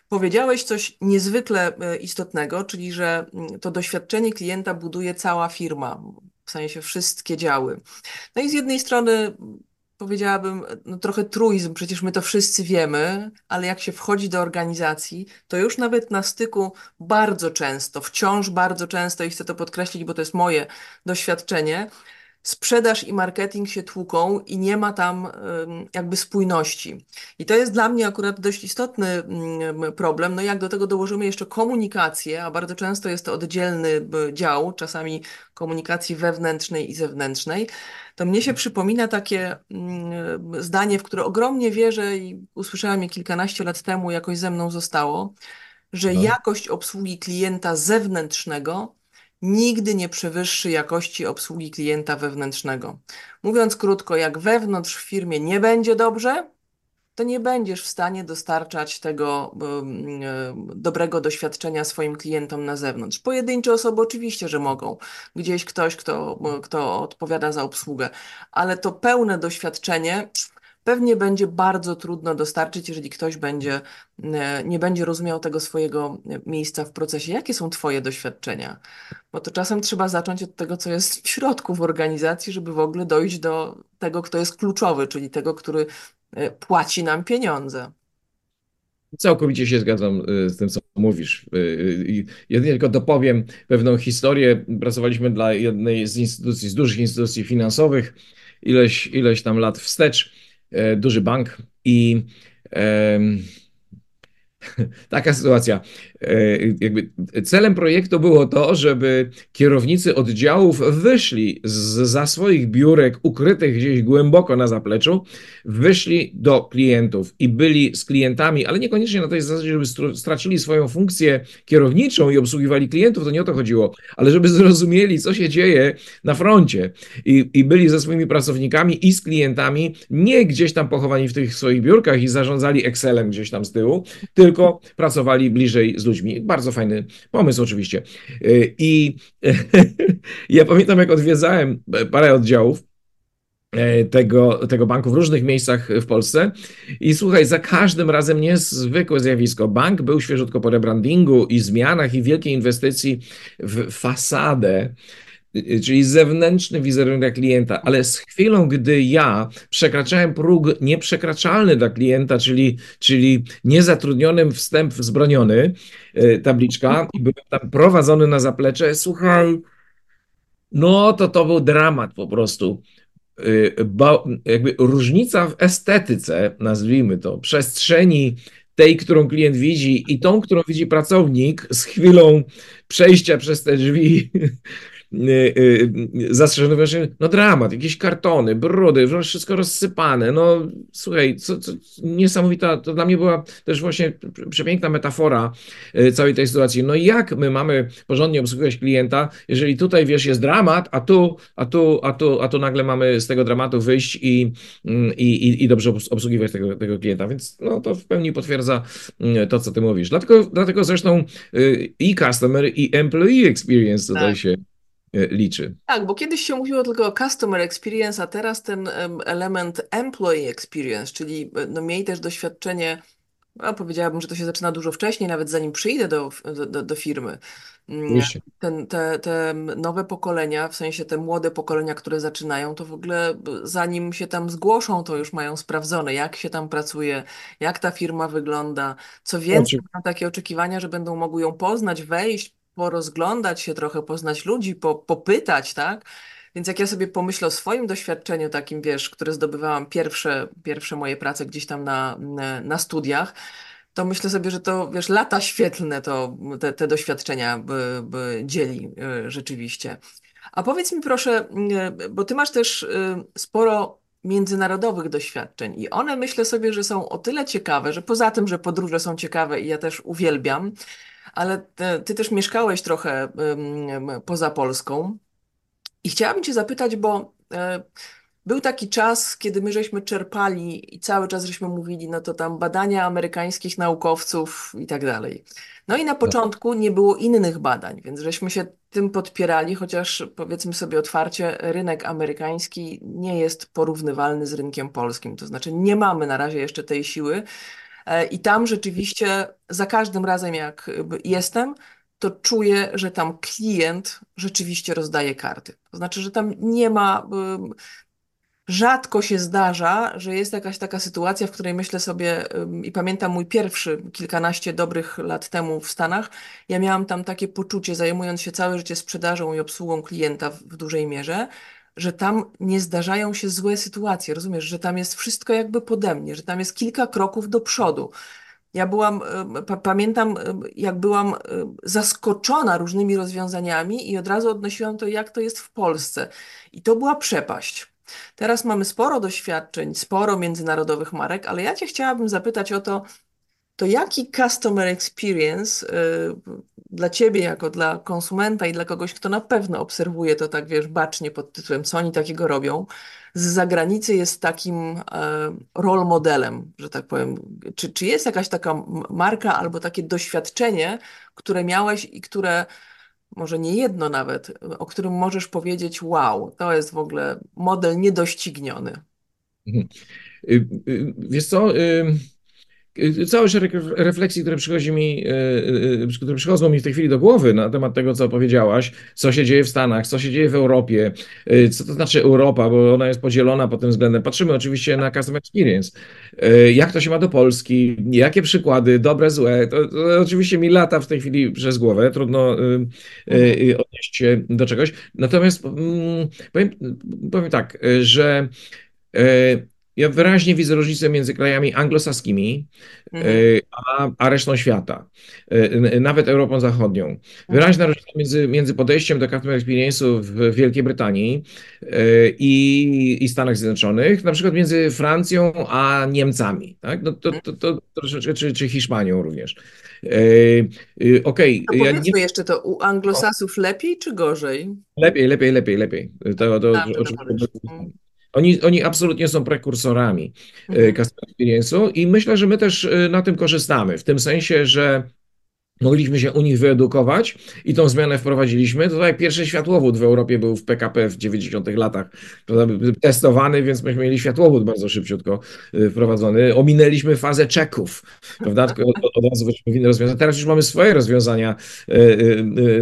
Powiedziałeś coś niezwykle istotnego, czyli że to doświadczenie klienta buduje cała firma, w sensie wszystkie działy. No i z jednej strony powiedziałabym, no trochę truizm, przecież my to wszyscy wiemy, ale jak się wchodzi do organizacji, to już nawet na styku bardzo często, wciąż bardzo często, i chcę to podkreślić, bo to jest moje doświadczenie, sprzedaż i marketing się tłuką i nie ma tam jakby spójności. I to jest dla mnie akurat dość istotny problem. No jak do tego dołożymy jeszcze komunikację, a bardzo często jest to oddzielny dział, czasami komunikacji wewnętrznej i zewnętrznej, to mnie się przypomina takie zdanie, w które ogromnie wierzę i usłyszałam je kilkanaście lat temu, jakoś ze mną zostało, że no. jakość obsługi klienta zewnętrznego nigdy nie przewyższy jakości obsługi klienta wewnętrznego. Mówiąc krótko, jak wewnątrz w firmie nie będzie dobrze, to nie będziesz w stanie dostarczać tego y, y, dobrego doświadczenia swoim klientom na zewnątrz. Pojedyncze osoby oczywiście, że mogą. Gdzieś ktoś, kto, kto odpowiada za obsługę. Ale to pełne doświadczenie pewnie będzie bardzo trudno dostarczyć, jeżeli ktoś będzie, nie będzie rozumiał tego swojego miejsca w procesie. Jakie są twoje doświadczenia? Bo to czasem trzeba zacząć od tego, co jest w środku w organizacji, żeby w ogóle dojść do tego, kto jest kluczowy, czyli tego, który płaci nam pieniądze. Całkowicie się zgadzam z tym, co mówisz. Jedynie tylko dopowiem pewną historię. Pracowaliśmy dla jednej z instytucji, z dużych instytucji finansowych ileś, ileś tam lat wstecz. Duży bank i e, taka sytuacja. E, jakby celem projektu było to, żeby kierownicy oddziałów wyszli z, za swoich biurek ukrytych gdzieś głęboko na zapleczu, wyszli do klientów i byli z klientami, ale niekoniecznie na tej zasadzie, żeby stru, stracili swoją funkcję kierowniczą i obsługiwali klientów, to nie o to chodziło, ale żeby zrozumieli, co się dzieje na froncie i, i byli ze swoimi pracownikami i z klientami, nie gdzieś tam pochowani w tych swoich biurkach i zarządzali Excelem gdzieś tam z tyłu, tylko pracowali bliżej z ludźmi. Bardzo fajny pomysł oczywiście. I ja pamiętam, jak odwiedzałem parę oddziałów tego, tego banku w różnych miejscach w Polsce i słuchaj, za każdym razem niezwykłe zjawisko. Bank był świeżutko po rebrandingu i zmianach i wielkiej inwestycji w fasadę. czyli zewnętrzny wizerunek klienta, ale z chwilą, gdy ja przekraczałem próg nieprzekraczalny dla klienta, czyli, czyli niezatrudnionym wstęp wzbroniony, tabliczka, i byłem tam prowadzony na zaplecze, słuchaj, no to to był dramat po prostu. Ba, jakby różnica w estetyce, nazwijmy to, przestrzeni tej, którą klient widzi, i tą, którą widzi pracownik, z chwilą przejścia przez te drzwi zastrzeżonego, no dramat, jakieś kartony, brudy, wszystko rozsypane, no słuchaj, co, co niesamowita, to dla mnie była też właśnie przepiękna metafora całej tej sytuacji. No jak my mamy porządnie obsługiwać klienta, jeżeli tutaj, wiesz, jest dramat, a tu, a tu, a tu, a tu nagle mamy z tego dramatu wyjść i, i, i dobrze obsługiwać tego, tego klienta, więc no to w pełni potwierdza to, co ty mówisz. Dlatego, dlatego zresztą i customer, i employee experience tutaj tak się liczy. Tak, bo kiedyś się mówiło tylko o customer experience, a teraz ten element employee experience, czyli no miej też doświadczenie, no powiedziałabym, że to się zaczyna dużo wcześniej, nawet zanim przyjdę do, do, do firmy. Ten, te, te nowe pokolenia, w sensie te młode pokolenia, które zaczynają, to w ogóle zanim się tam zgłoszą, to już mają sprawdzone, jak się tam pracuje, jak ta firma wygląda. Co więcej, Oczy... mają takie oczekiwania, że będą mogły ją poznać, wejść, porozglądać się trochę, poznać ludzi, po, popytać, tak? Więc jak ja sobie pomyślę o swoim doświadczeniu takim, wiesz, które zdobywałam pierwsze, pierwsze moje prace gdzieś tam na, na studiach, to myślę sobie, że to, wiesz, lata świetlne to te, te doświadczenia by, by dzieli rzeczywiście. A powiedz mi proszę, bo ty masz też sporo międzynarodowych doświadczeń i one, myślę sobie, że są o tyle ciekawe, że poza tym, że podróże są ciekawe i ja też uwielbiam, ale ty też mieszkałeś trochę poza Polską i chciałabym cię zapytać, bo był taki czas, kiedy my żeśmy czerpali i cały czas żeśmy mówili, no to tam badania amerykańskich naukowców i tak dalej. No i na początku nie było innych badań, więc żeśmy się tym podpierali, chociaż powiedzmy sobie otwarcie, rynek amerykański nie jest porównywalny z rynkiem polskim, to znaczy nie mamy na razie jeszcze tej siły. I tam rzeczywiście za każdym razem, jak jestem, to czuję, że tam klient rzeczywiście rozdaje karty. To znaczy, że tam nie ma, rzadko się zdarza, że jest jakaś taka sytuacja, w której myślę sobie, i pamiętam mój pierwszy kilkanaście dobrych lat temu w Stanach, ja miałam tam takie poczucie, zajmując się całe życie sprzedażą i obsługą klienta w dużej mierze, że tam nie zdarzają się złe sytuacje, rozumiesz, że tam jest wszystko jakby pode mnie, że tam jest kilka kroków do przodu. Ja byłam, p- pamiętam, jak byłam zaskoczona różnymi rozwiązaniami i od razu odnosiłam to, jak to jest w Polsce. I to była przepaść. Teraz mamy sporo doświadczeń, sporo międzynarodowych marek, ale ja cię chciałabym zapytać o to, to jaki customer experience yy, dla ciebie jako dla konsumenta i dla kogoś, kto na pewno obserwuje to tak, wiesz, bacznie pod tytułem, co oni takiego robią, z zagranicy jest takim yy, role modelem, że tak powiem. Czy, czy jest jakaś taka marka albo takie doświadczenie, które miałeś i które, może nie jedno nawet, o którym możesz powiedzieć, wow, to jest w ogóle model niedościgniony? Wiesz co... Yy... Cały szereg refleksji, które, przychodzi mi, które przychodzą mi w tej chwili do głowy na temat tego, co powiedziałaś, co się dzieje w Stanach, co się dzieje w Europie, co to znaczy Europa, bo ona jest podzielona pod tym względem. Patrzymy oczywiście na customer experience, jak to się ma do Polski, jakie przykłady, dobre, złe. To, to oczywiście mi lata w tej chwili przez głowę, trudno odnieść się do czegoś. Natomiast powiem, powiem tak, że... Ja wyraźnie widzę różnicę między krajami anglosaskimi, mhm. a, a resztą świata, nawet Europą Zachodnią. Wyraźna różnica między, między podejściem do customer experience'u w Wielkiej Brytanii i, i Stanach Zjednoczonych, na przykład między Francją a Niemcami, tak? No to, to, to troszeczkę, czy, czy Hiszpanią również. Okej. Okay. Ja powiedzmy nie... jeszcze to, u anglosasów lepiej czy gorzej? Lepiej, lepiej, lepiej, lepiej. To, to, Tam, to oczywiście... Oni, oni absolutnie są prekursorami mhm. customer experience'u i myślę, że my też na tym korzystamy, w tym sensie, że mogliśmy się u nich wyedukować i tą zmianę wprowadziliśmy. Tutaj pierwszy światłowód w Europie był w P K P w dziewięćdziesiątych latach testowany, więc myśmy mieli światłowód bardzo szybciutko wprowadzony. Ominęliśmy fazę czeków, prawda? Od, od razu powinny rozwiązać. Teraz już mamy swoje rozwiązania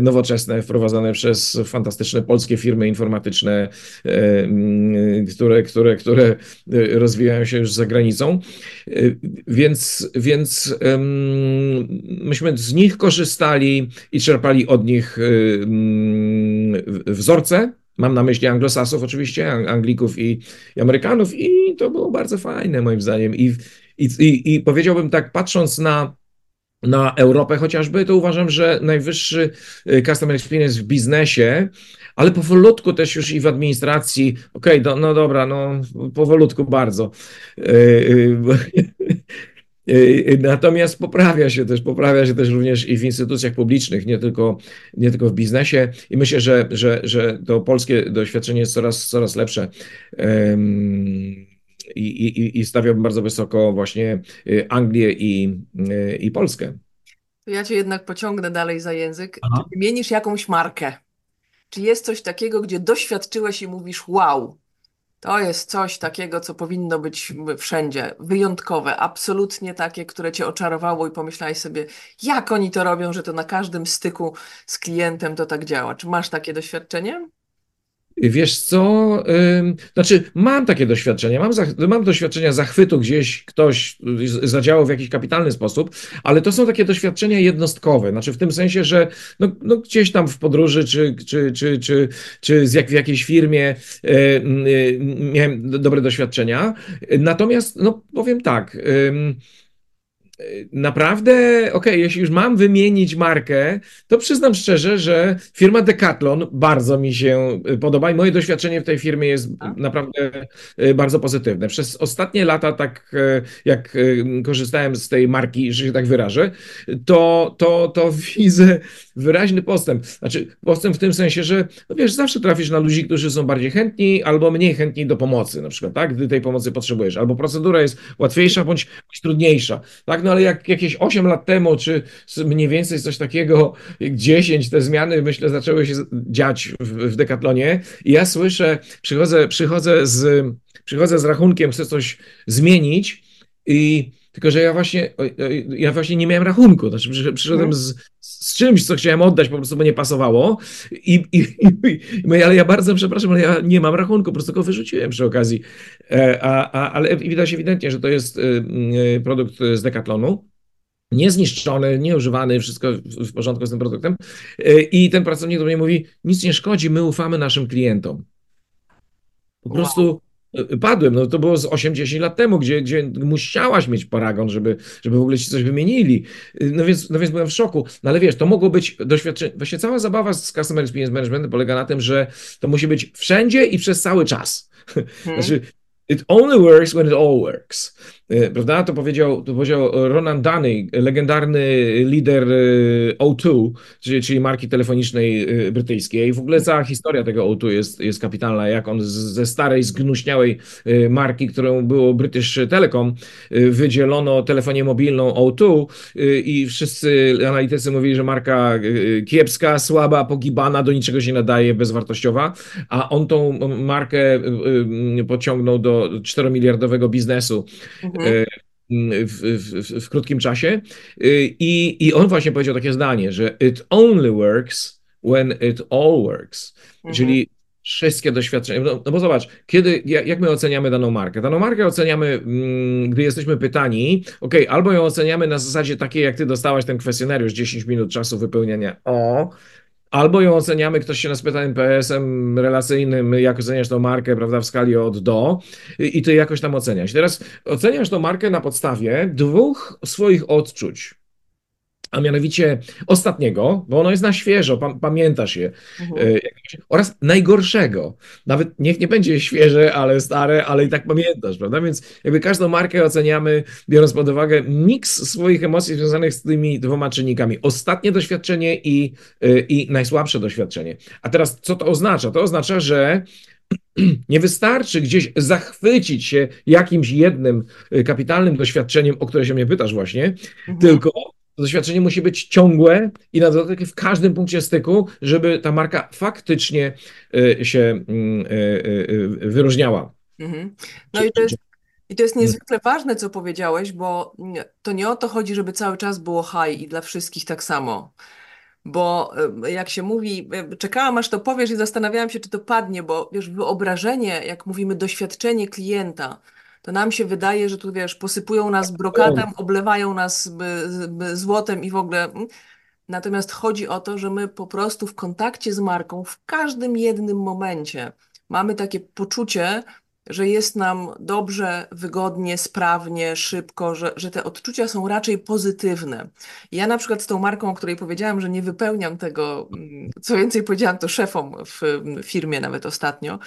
nowoczesne, wprowadzane przez fantastyczne polskie firmy informatyczne, które, które, które rozwijają się już za granicą. Więc, więc myśmy z nich korzystali i czerpali od nich wzorce. Mam na myśli Anglosasów oczywiście, Anglików i, i Amerykanów i to było bardzo fajne moim zdaniem. I, i, i powiedziałbym tak, patrząc na, na Europę chociażby, to uważam, że najwyższy customer experience w biznesie, ale powolutku też już i w administracji, okej, okay, do, no dobra, no powolutku bardzo. Natomiast poprawia się też, poprawia się też również i w instytucjach publicznych, nie tylko, nie tylko w biznesie i myślę, że, że, że to polskie doświadczenie jest coraz, coraz lepsze i, i, i stawiałbym bardzo wysoko właśnie Anglię i, i Polskę. To ja cię jednak pociągnę dalej za język. Aha. Czy wymienisz jakąś markę? Czy jest coś takiego, gdzie doświadczyłeś i mówisz wow? To jest coś takiego, co powinno być wszędzie, wyjątkowe, absolutnie takie, które cię oczarowało i pomyślałeś sobie, jak oni to robią, że to na każdym styku z klientem to tak działa. Czy masz takie doświadczenie? Wiesz co, znaczy mam takie doświadczenia, mam, mam doświadczenia zachwytu gdzieś, ktoś zadziałał w jakiś kapitalny sposób, ale to są takie doświadczenia jednostkowe, znaczy w tym sensie, że no, no gdzieś tam w podróży czy, czy, czy, czy, czy z jak, w jakiejś firmie y, y, miałem dobre doświadczenia, natomiast no powiem tak, y, naprawdę, okej, okay, jeśli już mam wymienić markę, to przyznam szczerze, że firma Decathlon bardzo mi się podoba i moje doświadczenie w tej firmie jest naprawdę bardzo pozytywne. Przez ostatnie lata, tak jak korzystałem z tej marki, że się tak wyrażę, to, to, to widzę wyraźny postęp. Znaczy postęp w tym sensie, że no wiesz, zawsze trafisz na ludzi, którzy są bardziej chętni albo mniej chętni do pomocy, na przykład, tak, gdy tej pomocy potrzebujesz, albo procedura jest łatwiejsza bądź trudniejsza, tak, no ale jak jakieś osiem lat temu, czy mniej więcej coś takiego, dziesięć, te zmiany, myślę, zaczęły się dziać w, w Decathlonie i ja słyszę, przychodzę, przychodzę, z, przychodzę z rachunkiem, chcę coś zmienić i tylko, że ja właśnie, ja właśnie nie miałem rachunku, znaczy przyszedłem z, z czymś, co chciałem oddać, po prostu by nie pasowało, I, i, i, ale ja bardzo przepraszam, ale ja nie mam rachunku, po prostu go wyrzuciłem przy okazji, a, a, ale widać ewidentnie, że to jest produkt z Decathlonu. Niezniszczony, nieużywany, wszystko w porządku z tym produktem i ten pracownik do mnie mówi, nic nie szkodzi, my ufamy naszym klientom. Po prostu... Padłem, no to było z osiemdziesięciu lat temu, gdzie, gdzie musiałaś mieć paragon, żeby, żeby w ogóle ci coś wymienili. No więc, no więc byłem w szoku. No ale wiesz, to mogło być doświadczenie. Właśnie cała zabawa z Customer Experience Managementem polega na tym, że to musi być wszędzie i przez cały czas. Hmm. Znaczy, it only works when it all works. Prawda? To powiedział, to powiedział Ronan Dunning, legendarny lider O dwa, czyli, czyli marki telefonicznej brytyjskiej. W ogóle cała historia tego O dwa jest, jest kapitalna, jak on ze starej, zgnuśniałej marki, którą było British Telecom, wydzielono telefonię mobilną O dwa i wszyscy analitycy mówili, że marka kiepska, słaba, pogibana, do niczego się nadaje, bezwartościowa, a on tą markę pociągnął do czteromiliardowego biznesu. W, w, w krótkim czasie I, i on właśnie powiedział takie zdanie, że it only works when it all works, mhm. czyli wszystkie doświadczenia, no, no bo zobacz, kiedy, jak my oceniamy daną markę? Daną markę oceniamy, gdy jesteśmy pytani, ok, albo ją oceniamy na zasadzie takiej, jak ty dostałaś ten kwestionariusz, dziesięć minut czasu wypełniania, o, albo ją oceniamy, ktoś się nas pyta N P S-em relacyjnym, jak oceniasz tą markę, prawda, w skali od do i ty jakoś tam oceniasz. Teraz oceniasz tą markę na podstawie dwóch swoich odczuć, a mianowicie ostatniego, bo ono jest na świeżo, pa- pamiętasz je, mhm. y- oraz najgorszego. Nawet niech nie będzie świeże, ale stare, ale i tak pamiętasz, prawda? Więc jakby każdą markę oceniamy, biorąc pod uwagę miks swoich emocji związanych z tymi dwoma czynnikami. Ostatnie doświadczenie i, y- i najsłabsze doświadczenie. A teraz co to oznacza? To oznacza, że nie wystarczy gdzieś zachwycić się jakimś jednym y- kapitalnym doświadczeniem, o które się mnie pytasz właśnie, mhm. tylko To doświadczenie musi być ciągłe i na dodatek w każdym punkcie styku, żeby ta marka faktycznie y, się y, y, y, wyróżniała. Mhm. No i to jest, i to jest niezwykle ważne, co powiedziałeś, bo to nie o to chodzi, żeby cały czas było high i dla wszystkich tak samo. Bo jak się mówi, czekałam aż to powiesz i zastanawiałam się, czy to padnie, bo wiesz, wyobrażenie, jak mówimy doświadczenie klienta, to nam się wydaje, że tu wiesz, posypują nas brokatem, oblewają nas złotem i w ogóle. Natomiast chodzi o to, że my po prostu w kontakcie z marką w każdym jednym momencie mamy takie poczucie, że jest nam dobrze, wygodnie, sprawnie, szybko, że, że te odczucia są raczej pozytywne. Ja na przykład z tą marką, o której powiedziałam, że nie wypełniam tego, co więcej powiedziałam to szefom w firmie nawet ostatnio,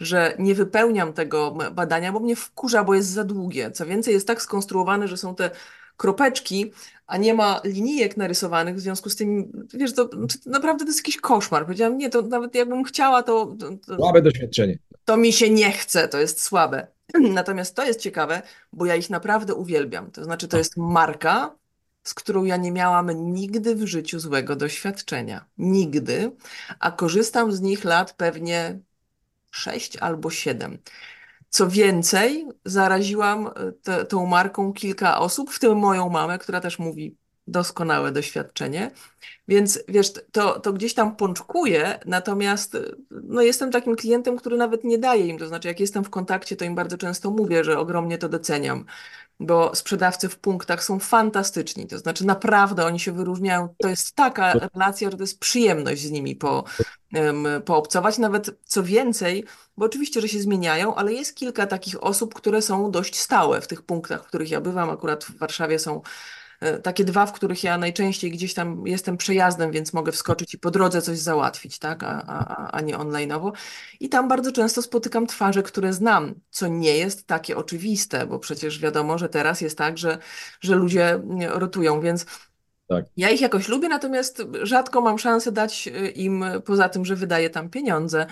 że nie wypełniam tego badania, bo mnie wkurza, bo jest za długie. Co więcej, jest tak skonstruowane, że są te kropeczki, a nie ma linijek narysowanych, w związku z tym, wiesz, to, to naprawdę to jest jakiś koszmar. Powiedziałam, nie, to nawet jakbym chciała, to... to słabe doświadczenie. To mi się nie chce, to jest słabe. Natomiast to jest ciekawe, bo ja ich naprawdę uwielbiam. To znaczy, to jest marka, z którą ja nie miałam nigdy w życiu złego doświadczenia. Nigdy. A korzystam z nich lat pewnie sześć albo siedem. Co więcej, zaraziłam te, tą marką kilka osób, w tym moją mamę, która też mówi doskonałe doświadczenie. Więc wiesz, to, to gdzieś tam pączkuje, natomiast no, jestem takim klientem, który nawet nie daje im. To znaczy, jak jestem w kontakcie, to im bardzo często mówię, że ogromnie to doceniam, bo sprzedawcy w punktach są fantastyczni. To znaczy, naprawdę oni się wyróżniają. To jest taka relacja, że to jest przyjemność z nimi po, um, poobcować. Nawet co więcej, bo oczywiście, że się zmieniają, ale jest kilka takich osób, które są dość stałe w tych punktach, w których ja bywam. Akurat w Warszawie są takie dwa, w których ja najczęściej gdzieś tam jestem przejazdem, więc mogę wskoczyć i po drodze coś załatwić, tak, a, a, a nie online'owo. I tam bardzo często spotykam twarze, które znam, co nie jest takie oczywiste, bo przecież wiadomo, że teraz jest tak, że, że ludzie rotują, więc tak. Ja ich jakoś lubię, natomiast rzadko mam szansę dać im, poza tym, że wydaję tam pieniądze,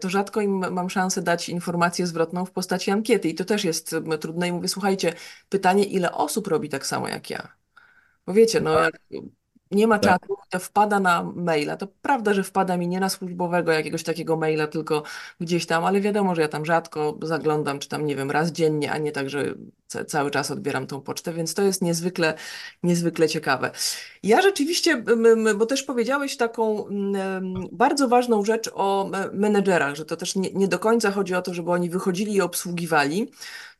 to rzadko im mam szansę dać informację zwrotną w postaci ankiety i to też jest trudne i mówię, słuchajcie, pytanie, ile osób robi tak samo jak ja? Bo wiecie, no jak nie ma tak. czatu, to wpada na maila, to prawda, że wpada mi nie na służbowego jakiegoś takiego maila, tylko gdzieś tam, ale wiadomo, że ja tam rzadko zaglądam, czy tam, nie wiem, raz dziennie, a nie tak, że cały czas odbieram tą pocztę, więc to jest niezwykle, niezwykle ciekawe. Ja rzeczywiście, bo też powiedziałeś taką bardzo ważną rzecz o menedżerach, że to też nie, nie do końca chodzi o to, żeby oni wychodzili i obsługiwali,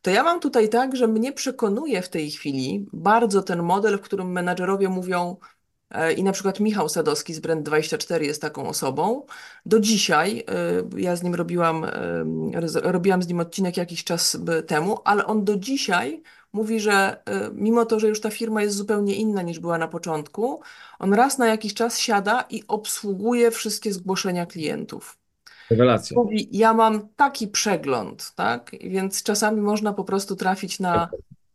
to ja mam tutaj tak, że mnie przekonuje w tej chwili bardzo ten model, w którym menedżerowie mówią, i na przykład Michał Sadowski z Brand dwadzieścia cztery jest taką osobą. Do dzisiaj, ja z nim robiłam, robiłam z nim odcinek jakiś czas temu, ale on do dzisiaj mówi, że mimo to, że już ta firma jest zupełnie inna niż była na początku, on raz na jakiś czas siada i obsługuje wszystkie zgłoszenia klientów. Rewelacja. Mówi, ja mam taki przegląd, tak? Więc czasami można po prostu trafić na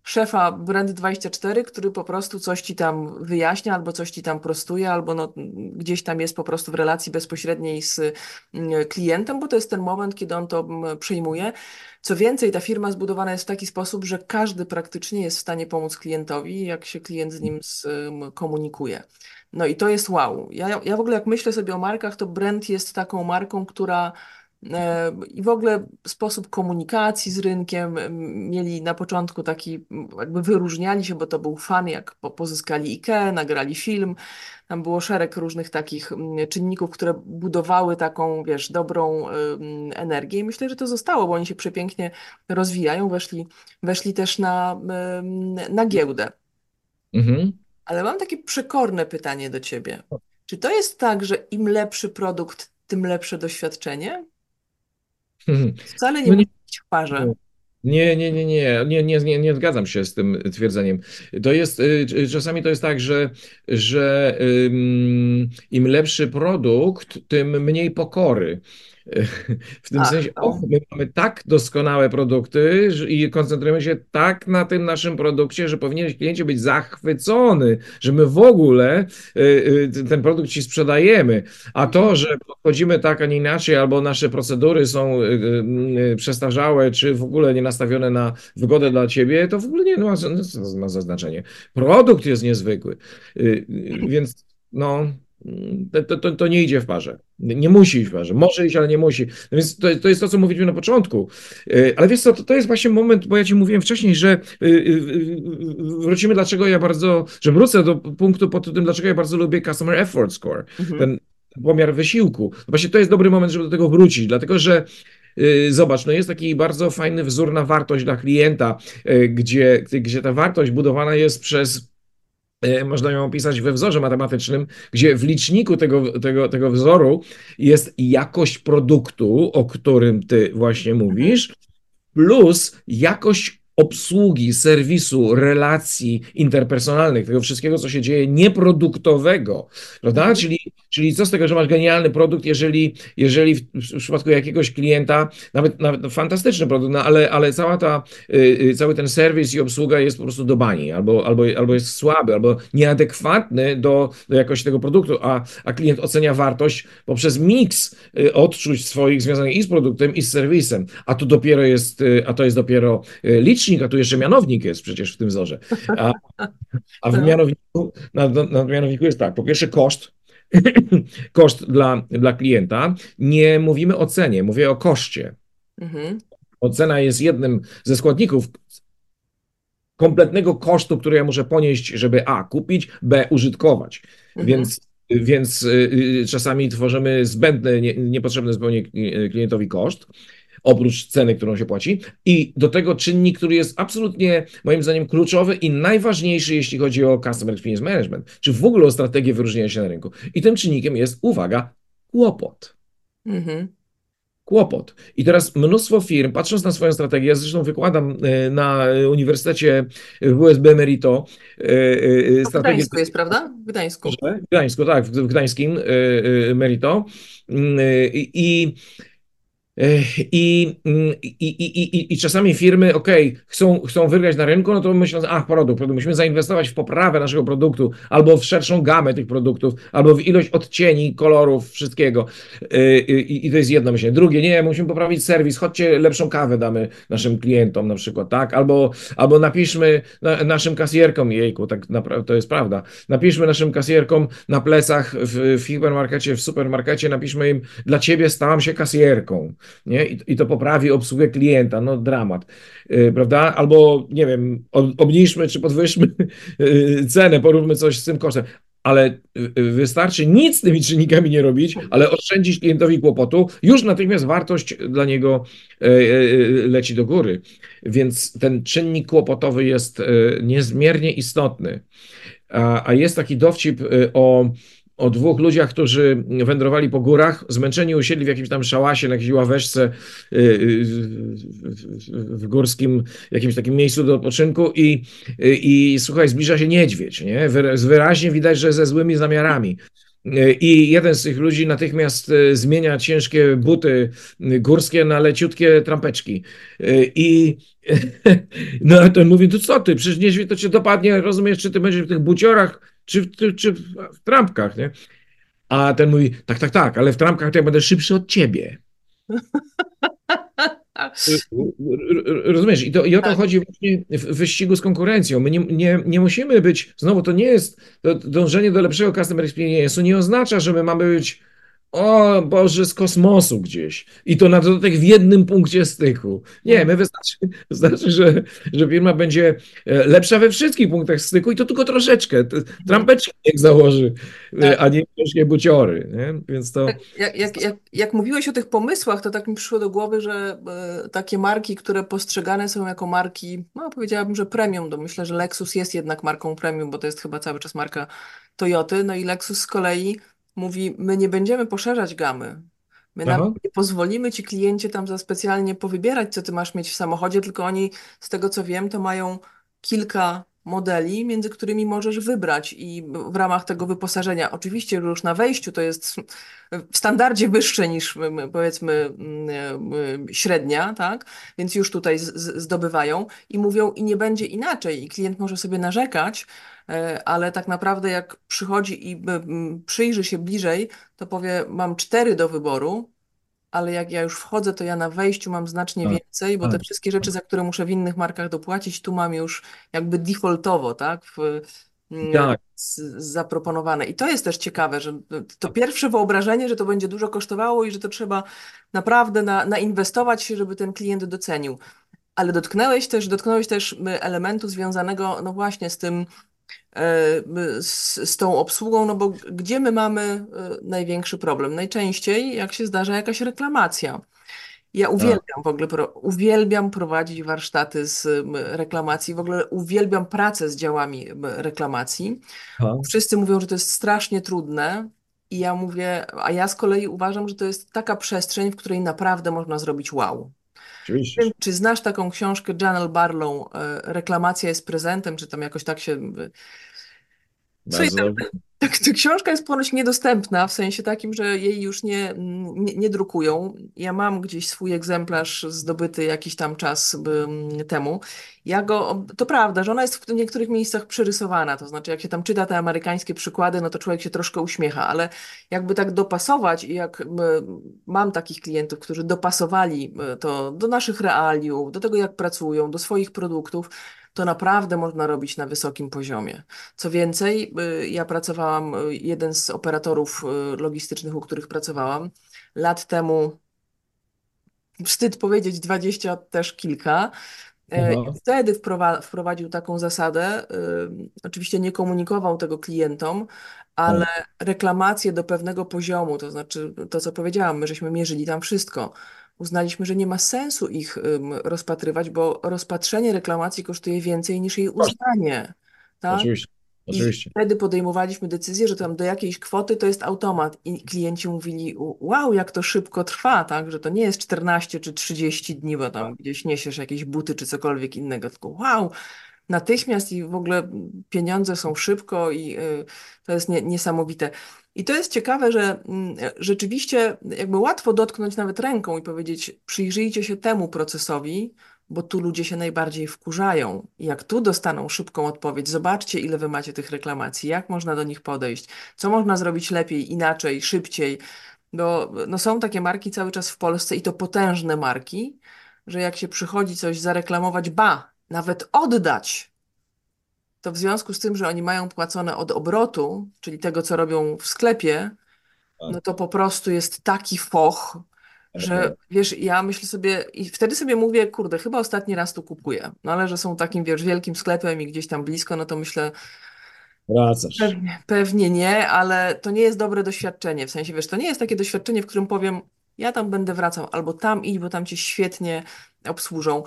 szefa Brand dwadzieścia cztery, który po prostu coś ci tam wyjaśnia, albo coś ci tam prostuje, albo no, gdzieś tam jest po prostu w relacji bezpośredniej z klientem, bo to jest ten moment, kiedy on to przyjmuje. Co więcej, ta firma zbudowana jest w taki sposób, że każdy praktycznie jest w stanie pomóc klientowi, jak się klient z nim komunikuje. No i to jest wow. Ja, ja w ogóle jak myślę sobie o markach, to Brand jest taką marką, która... I w ogóle sposób komunikacji z rynkiem mieli na początku taki, jakby wyróżniali się, bo to był fan, jak pozyskali IKEA, nagrali film, tam było szereg różnych takich czynników, które budowały taką, wiesz, dobrą energię i myślę, że to zostało, bo oni się przepięknie rozwijają, weszli, weszli też na, na giełdę. Mhm. Ale mam takie przekorne pytanie do ciebie. Czy to jest tak, że im lepszy produkt, tym lepsze doświadczenie? Wcale nie no musi być w parze. Nie, nie, nie, nie, nie, nie, nie, nie zgadzam się z tym twierdzeniem. To jest, czasami to jest tak, że, że im lepszy produkt, tym mniej pokory. W tym A, sensie och, my mamy tak doskonałe produkty że, i koncentrujemy się tak na tym naszym produkcie, że powinien klient być zachwycony, że my w ogóle y, y, ten produkt ci sprzedajemy. A to, że podchodzimy tak, a nie inaczej, albo nasze procedury są y, y, przestarzałe, czy w ogóle nie nastawione na wygodę dla ciebie, to w ogóle nie ma, ma, ma znaczenia. Produkt jest niezwykły, y, y, więc no... To, to, to nie idzie w parze. Nie musi iść w parze. Może iść, ale nie musi. No więc to, to jest to, co mówiliśmy na początku. Ale wiesz co, to, to jest właśnie moment, bo ja ci mówiłem wcześniej, że wrócimy, dlaczego ja bardzo, że wrócę do punktu pod tym, dlaczego ja bardzo lubię Customer Effort Score, mhm. ten pomiar wysiłku. Właśnie to jest dobry moment, żeby do tego wrócić, dlatego że zobacz, no jest taki bardzo fajny wzór na wartość dla klienta, gdzie, gdzie ta wartość budowana jest przez można ją opisać we wzorze matematycznym, gdzie w liczniku tego, tego, tego wzoru jest jakość produktu, o którym ty właśnie mówisz, plus jakość obsługi, serwisu, relacji interpersonalnych, tego wszystkiego, co się dzieje nieproduktowego, prawda? Czyli, czyli co z tego, że masz genialny produkt, jeżeli, jeżeli w, w przypadku jakiegoś klienta, nawet, nawet fantastyczny produkt, no ale, ale cała ta, yy, cały ten serwis i obsługa jest po prostu do bani, albo, albo, albo jest słaby, albo nieadekwatny do, do jakości tego produktu, a, a klient ocenia wartość poprzez miks yy, odczuć swoich związanych i z produktem, i z serwisem, a to dopiero jest, yy, a to jest dopiero yy, licznik, a tu jeszcze mianownik jest przecież w tym wzorze. A, a w mianowniku, na, na mianowniku jest tak, po pierwsze koszt, koszt dla, dla klienta. Nie mówimy o cenie, mówię o koszcie. Mhm. Ocena jest jednym ze składników kompletnego kosztu, który ja muszę ponieść, żeby a, kupić, b, użytkować. Mhm. Więc więc y, czasami tworzymy zbędny, nie, niepotrzebny zupełnie klientowi koszt, oprócz ceny, którą się płaci, i do tego czynnik, który jest absolutnie moim zdaniem kluczowy i najważniejszy, jeśli chodzi o Customer Experience Management, czy w ogóle o strategię wyróżnienia się na rynku. I tym czynnikiem jest, uwaga, kłopot. Mhm. Kłopot. I teraz mnóstwo firm, patrząc na swoją strategię, ja zresztą wykładam na Uniwersytecie W S B Merito strategię... W Gdańsku jest, prawda? W Gdańsku. W Gdańsku, tak, w Gdańskim Merito. I... i I, i, i, i, i czasami firmy, okej, okay, chcą, chcą wygrać na rynku, no to myślą, ach, produkt, produkt, musimy zainwestować w poprawę naszego produktu, albo w szerszą gamę tych produktów, albo w ilość odcieni, kolorów, wszystkiego. I, i to jest jedno myślenie. Drugie, nie, musimy poprawić serwis, chodźcie, lepszą kawę damy naszym klientom na przykład, tak? Albo, albo napiszmy na, naszym kasjerkom, jejku, tak naprawdę to jest prawda, napiszmy naszym kasjerkom na plecach w, w hipermarkecie, w supermarkecie, napiszmy im, dla ciebie stałam się kasjerką. Nie? I, I to poprawi obsługę klienta, no dramat, yy, prawda? Albo, nie wiem, obniżmy czy podwyższmy yy, cenę, porównmy coś z tym kosztem, ale yy, wystarczy nic z tymi czynnikami nie robić, ale oszczędzić klientowi kłopotu, już natychmiast wartość dla niego yy, yy, leci do góry, więc ten czynnik kłopotowy jest yy, niezmiernie istotny, a, a jest taki dowcip yy, o... o dwóch ludziach, którzy wędrowali po górach, zmęczeni usiedli w jakimś tam szałasie, na jakiejś ławeczce w górskim jakimś takim miejscu do odpoczynku i, i, i słuchaj, zbliża się niedźwiedź, nie? Wyraźnie widać, że ze złymi zamiarami. I jeden z tych ludzi natychmiast zmienia ciężkie buty górskie na leciutkie trampeczki. I no a ten mówi, to co ty, przecież niedźwiedź to cię dopadnie, rozumiesz, czy ty będziesz w tych buciorach, Czy w, czy, czy w trampkach, nie? A ten mówi, tak, tak, tak, ale w trampkach to ja będę szybszy od ciebie. Rozumiesz? I, to, i o to tak. chodzi właśnie w wyścigu z konkurencją. My nie, nie, nie musimy być, znowu to nie jest, to dążenie do lepszego customer experience'u nie oznacza, że my mamy być, o Boże, z kosmosu gdzieś. I to na dodatek w jednym punkcie styku. Nie, my wystarczy, wystarczy że, że firma będzie lepsza we wszystkich punktach styku i to tylko troszeczkę. Trampeczki niech założy, a nie wszystkie buciory. Nie? Więc to... jak, jak, jak, jak mówiłeś o tych pomysłach, to tak mi przyszło do głowy, że takie marki, które postrzegane są jako marki, no powiedziałabym, że premium, to myślę, że Lexus jest jednak marką premium, bo to jest chyba cały czas marka Toyoty, no i Lexus z kolei mówi, my nie będziemy poszerzać gamy. My nam nie pozwolimy ci, kliencie, tam za specjalnie powybierać, co ty masz mieć w samochodzie, tylko oni, z tego co wiem, to mają kilka modeli, między którymi możesz wybrać i w ramach tego wyposażenia. Oczywiście już na wejściu to jest w standardzie wyższe niż, powiedzmy, średnia, tak? Więc już tutaj zdobywają i mówią, i nie będzie inaczej, i klient może sobie narzekać, ale tak naprawdę jak przychodzi i przyjrzy się bliżej, to powie, mam cztery do wyboru, ale jak ja już wchodzę, to ja na wejściu mam znacznie tak, więcej, bo tak, te wszystkie rzeczy, tak. za które muszę w innych markach dopłacić, tu mam już jakby defaultowo, tak, w, tak. Z, zaproponowane. I to jest też ciekawe, że to tak. pierwsze wyobrażenie, że to będzie dużo kosztowało i że to trzeba naprawdę na, nainwestować się, żeby ten klient docenił. Ale dotknąłeś też, dotknąłeś też elementu związanego, no właśnie, z tym, Z, z tą obsługą, no bo gdzie my mamy największy problem? Najczęściej jak się zdarza jakaś reklamacja. Ja uwielbiam w ogóle, uwielbiam prowadzić warsztaty z reklamacji, w ogóle uwielbiam pracę z działami reklamacji. Wszyscy mówią, że to jest strasznie trudne i ja mówię, a ja z kolei uważam, że to jest taka przestrzeń, w której naprawdę można zrobić wow. Czy, czy znasz taką książkę Janel Barlow, Reklamacja jest prezentem, czy tam jakoś tak się... Co i tam, tak, ta książka jest ponoć niedostępna, w sensie takim, że jej już nie, nie, nie drukują. Ja mam gdzieś swój egzemplarz zdobyty jakiś tam czas temu. Ja go, to prawda, że ona jest w niektórych miejscach przerysowana, to znaczy jak się tam czyta te amerykańskie przykłady, no to człowiek się troszkę uśmiecha, ale jakby tak dopasować i jak mam takich klientów, którzy dopasowali to do naszych realiów, do tego jak pracują, do swoich produktów, to naprawdę można robić na wysokim poziomie. Co więcej, ja pracowałam, jeden z operatorów logistycznych, u których pracowałam, lat temu, wstyd powiedzieć, dwadzieścia też kilka, no. Wtedy wprowadził taką zasadę, oczywiście nie komunikował tego klientom, ale reklamacje do pewnego poziomu, to znaczy to, co powiedziałam, my żeśmy mierzyli tam wszystko. Uznaliśmy, że nie ma sensu ich rozpatrywać, bo rozpatrzenie reklamacji kosztuje więcej niż jej uznanie. Tak? Oczywiście. Oczywiście. I wtedy podejmowaliśmy decyzję, że tam do jakiejś kwoty to jest automat i klienci mówili, wow, jak to szybko trwa, tak, że to nie jest czternaście czy trzydzieści dni, bo tam gdzieś niesiesz jakieś buty czy cokolwiek innego, tylko wow, natychmiast i w ogóle pieniądze są szybko i to jest nie, niesamowite. I to jest ciekawe, że rzeczywiście jakby łatwo dotknąć nawet ręką i powiedzieć, przyjrzyjcie się temu procesowi, bo tu ludzie się najbardziej wkurzają. Jak tu dostaną szybką odpowiedź, zobaczcie, ile wy macie tych reklamacji, jak można do nich podejść, co można zrobić lepiej, inaczej, szybciej. No, no są takie marki cały czas w Polsce i to potężne marki, że jak się przychodzi coś zareklamować, ba, nawet oddać, to w związku z tym, że oni mają płacone od obrotu, czyli tego, co robią w sklepie, no to po prostu jest taki foch, że wiesz, ja myślę sobie i wtedy sobie mówię, kurde, chyba ostatni raz tu kupuję, no ale że są takim, wiesz, wielkim sklepem i gdzieś tam blisko, no to myślę, wracasz. Pewnie, pewnie nie, ale to nie jest dobre doświadczenie, w sensie, wiesz, to nie jest takie doświadczenie, w którym powiem, ja tam będę wracał, albo tam idź, bo tam cię świetnie obsłużą.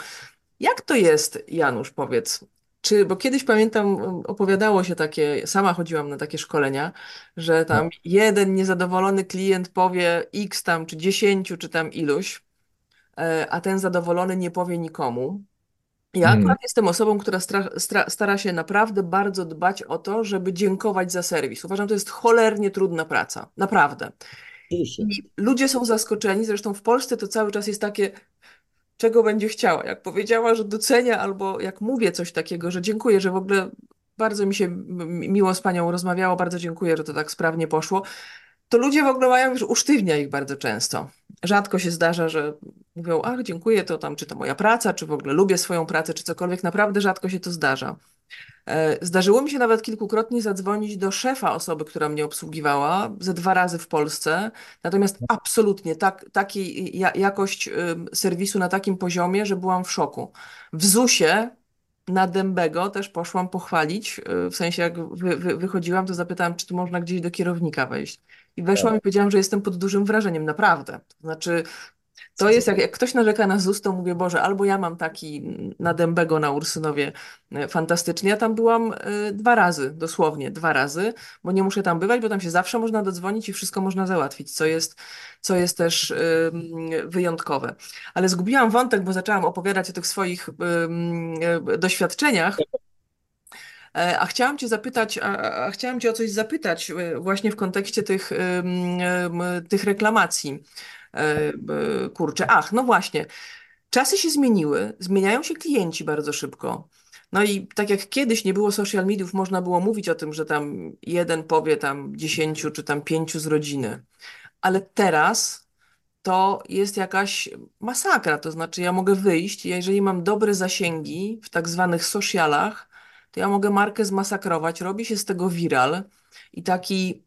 Jak to jest, Janusz, powiedz? Czy, bo kiedyś pamiętam, opowiadało się takie, sama chodziłam na takie szkolenia, że tam jeden niezadowolony klient powie x tam, czy dziesięciu, czy tam iluś, a ten zadowolony nie powie nikomu. Ja akurat hmm. jestem osobą, która stara się naprawdę bardzo dbać o to, żeby dziękować za serwis. Uważam, to jest cholernie trudna praca, naprawdę. I ludzie są zaskoczeni, zresztą w Polsce to cały czas jest takie... czego będzie chciała. Jak powiedziała, że docenia, albo jak mówię coś takiego, że dziękuję, że w ogóle bardzo mi się miło z panią rozmawiało, bardzo dziękuję, że to tak sprawnie poszło, to ludzie w ogóle mają, że usztywnia ich bardzo często. Rzadko się zdarza, że mówią, ach, dziękuję, to tam, czy to moja praca, czy w ogóle lubię swoją pracę, czy cokolwiek. Naprawdę rzadko się to zdarza. Zdarzyło mi się nawet kilkukrotnie zadzwonić do szefa osoby, która mnie obsługiwała, ze dwa razy w Polsce, natomiast absolutnie tak, takiej jakość serwisu na takim poziomie, że byłam w szoku. W zusie na Dębego też poszłam pochwalić, w sensie jak wy, wy, wychodziłam, to zapytałam, czy tu można gdzieś do kierownika wejść. I weszłam i powiedziałam, że jestem pod dużym wrażeniem, naprawdę. To znaczy... To jest, jak, jak ktoś narzeka na ZUS, to mówię, Boże, albo ja mam taki na Dębego, na Ursynowie fantastycznie. Ja tam byłam dwa razy, dosłownie dwa razy, bo nie muszę tam bywać, bo tam się zawsze można dodzwonić i wszystko można załatwić, co jest, co jest też wyjątkowe. Ale zgubiłam wątek, bo zaczęłam opowiadać o tych swoich doświadczeniach. A chciałam Cię zapytać, a, a chciałam Cię o coś zapytać właśnie w kontekście tych, tych reklamacji. Kurczę, ach, no właśnie. Czasy się zmieniły, zmieniają się klienci bardzo szybko. No i tak jak kiedyś nie było social mediów, można było mówić o tym, że tam jeden powie tam dziesięciu czy tam pięciu z rodziny. Ale teraz to jest jakaś masakra. To znaczy ja mogę wyjść, jeżeli mam dobre zasięgi w tak zwanych socialach, to ja mogę markę zmasakrować, robi się z tego wiral. I taki,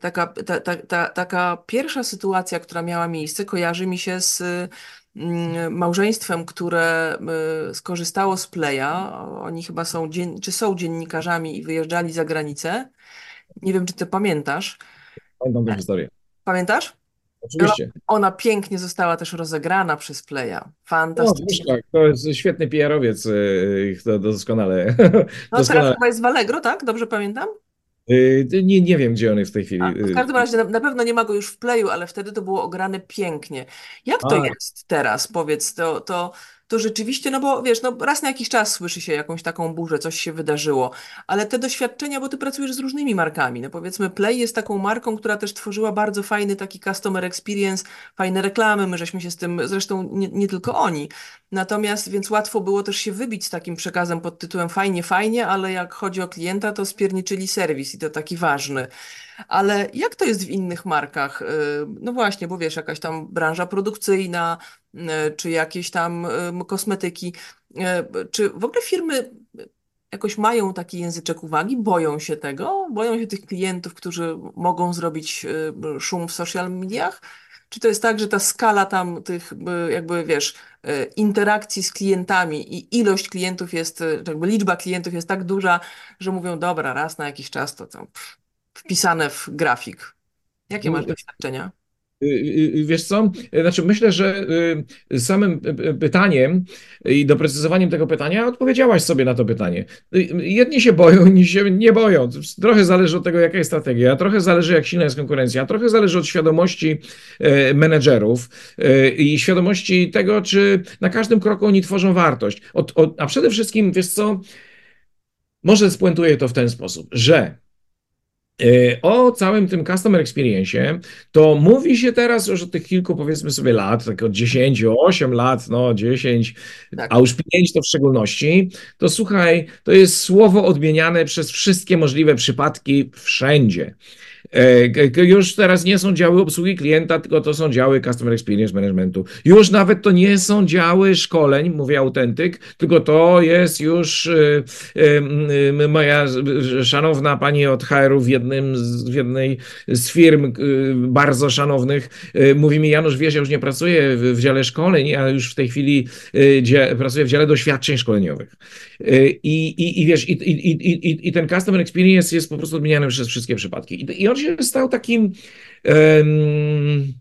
taka, ta, ta, ta, taka pierwsza sytuacja, która miała miejsce, kojarzy mi się z małżeństwem, które skorzystało z Playa. Oni chyba są, czy są dziennikarzami i wyjeżdżali za granicę. Nie wiem, czy ty pamiętasz. Pamiętam tę historię. Pamiętasz? Oczywiście. Ona pięknie została też rozegrana przez Playa. Fantastycznie. No, tak. To jest świetny P R owiec. To doskonale. No doskonale. Teraz chyba jest w Allegro, tak? Dobrze pamiętam? Nie, nie wiem, gdzie on jest w tej chwili. A, w każdym razie na, na pewno nie ma go już w Playu, ale wtedy to było ograne pięknie. Jak to A. jest teraz, powiedz, to, to, to rzeczywiście, no bo wiesz, no raz na jakiś czas słyszy się jakąś taką burzę, coś się wydarzyło, ale te doświadczenia, bo ty pracujesz z różnymi markami, no powiedzmy Play jest taką marką, która też tworzyła bardzo fajny taki customer experience, fajne reklamy, my żeśmy się z tym, zresztą nie, nie tylko oni, natomiast więc łatwo było też się wybić z takim przekazem pod tytułem fajnie, fajnie, ale jak chodzi o klienta, to spierniczyli serwis i to taki ważny. Ale jak to jest w innych markach? No właśnie, bo wiesz, jakaś tam branża produkcyjna, czy jakieś tam kosmetyki, czy w ogóle firmy jakoś mają taki języczek uwagi, boją się tego, boją się tych klientów, którzy mogą zrobić szum w social mediach? Czy to jest tak, że ta skala tam tych jakby, wiesz, interakcji z klientami i ilość klientów jest, jakby liczba klientów jest tak duża, że mówią, dobra, raz na jakiś czas to tam wpisane w grafik. Jakie masz doświadczenia? Wiesz co? Znaczy myślę, że samym pytaniem i doprecyzowaniem tego pytania odpowiedziałaś sobie na to pytanie. Jedni się boją, inni się nie boją. Trochę zależy od tego, jaka jest strategia, trochę zależy, jak silna jest konkurencja, trochę zależy od świadomości menedżerów i świadomości tego, czy na każdym kroku oni tworzą wartość. Od, od, a przede wszystkim, wiesz co? Może spuentuję to w ten sposób, że o całym tym customer experience to mówi się teraz już od tych kilku, powiedzmy sobie, lat, tak od dziesięciu, ośmiu lat, no dziesięć, tak. A już pięć to w szczególności, to słuchaj, to jest słowo odmieniane przez wszystkie możliwe przypadki wszędzie. Już teraz nie są działy obsługi klienta, tylko to są działy Customer Experience Managementu. Już nawet to nie są działy szkoleń, mówię autentyk, tylko to jest już moja szanowna pani od H R u w, jednym z, w jednej z firm bardzo szanownych. Mówi mi, Janusz, wiesz, ja już nie pracuję w dziale szkoleń, a już w tej chwili pracuję w dziale doświadczeń szkoleniowych. I, i, i wiesz, i, i, i, i ten Customer Experience jest po prostu odmieniany przez wszystkie przypadki. I, i on się stał takim, um,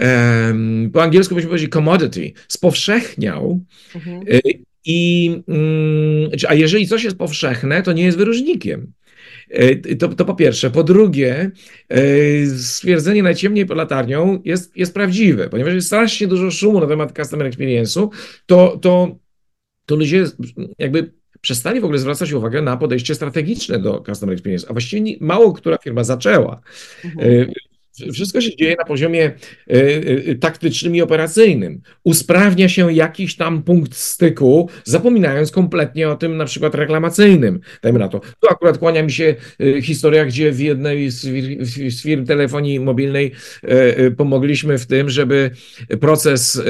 um, po angielsku byśmy powiedzieli commodity, spowszechniał. Mhm. I, um, a jeżeli coś jest powszechne, to nie jest wyróżnikiem. To, to po pierwsze. Po drugie, stwierdzenie najciemniej pod latarnią jest, jest prawdziwe, ponieważ jest strasznie dużo szumu na temat customer experience'u, to, to, to ludzie jakby przestali w ogóle zwracać uwagę na podejście strategiczne do customer experience, a właściwie nie, mało która firma zaczęła. Mhm. Wszystko się dzieje na poziomie taktycznym i operacyjnym. Usprawnia się jakiś tam punkt styku, zapominając kompletnie o tym na przykład reklamacyjnym. Dajmy na to. Tu akurat kłania mi się historia, gdzie w jednej z firm telefonii mobilnej pomogliśmy w tym, żeby proces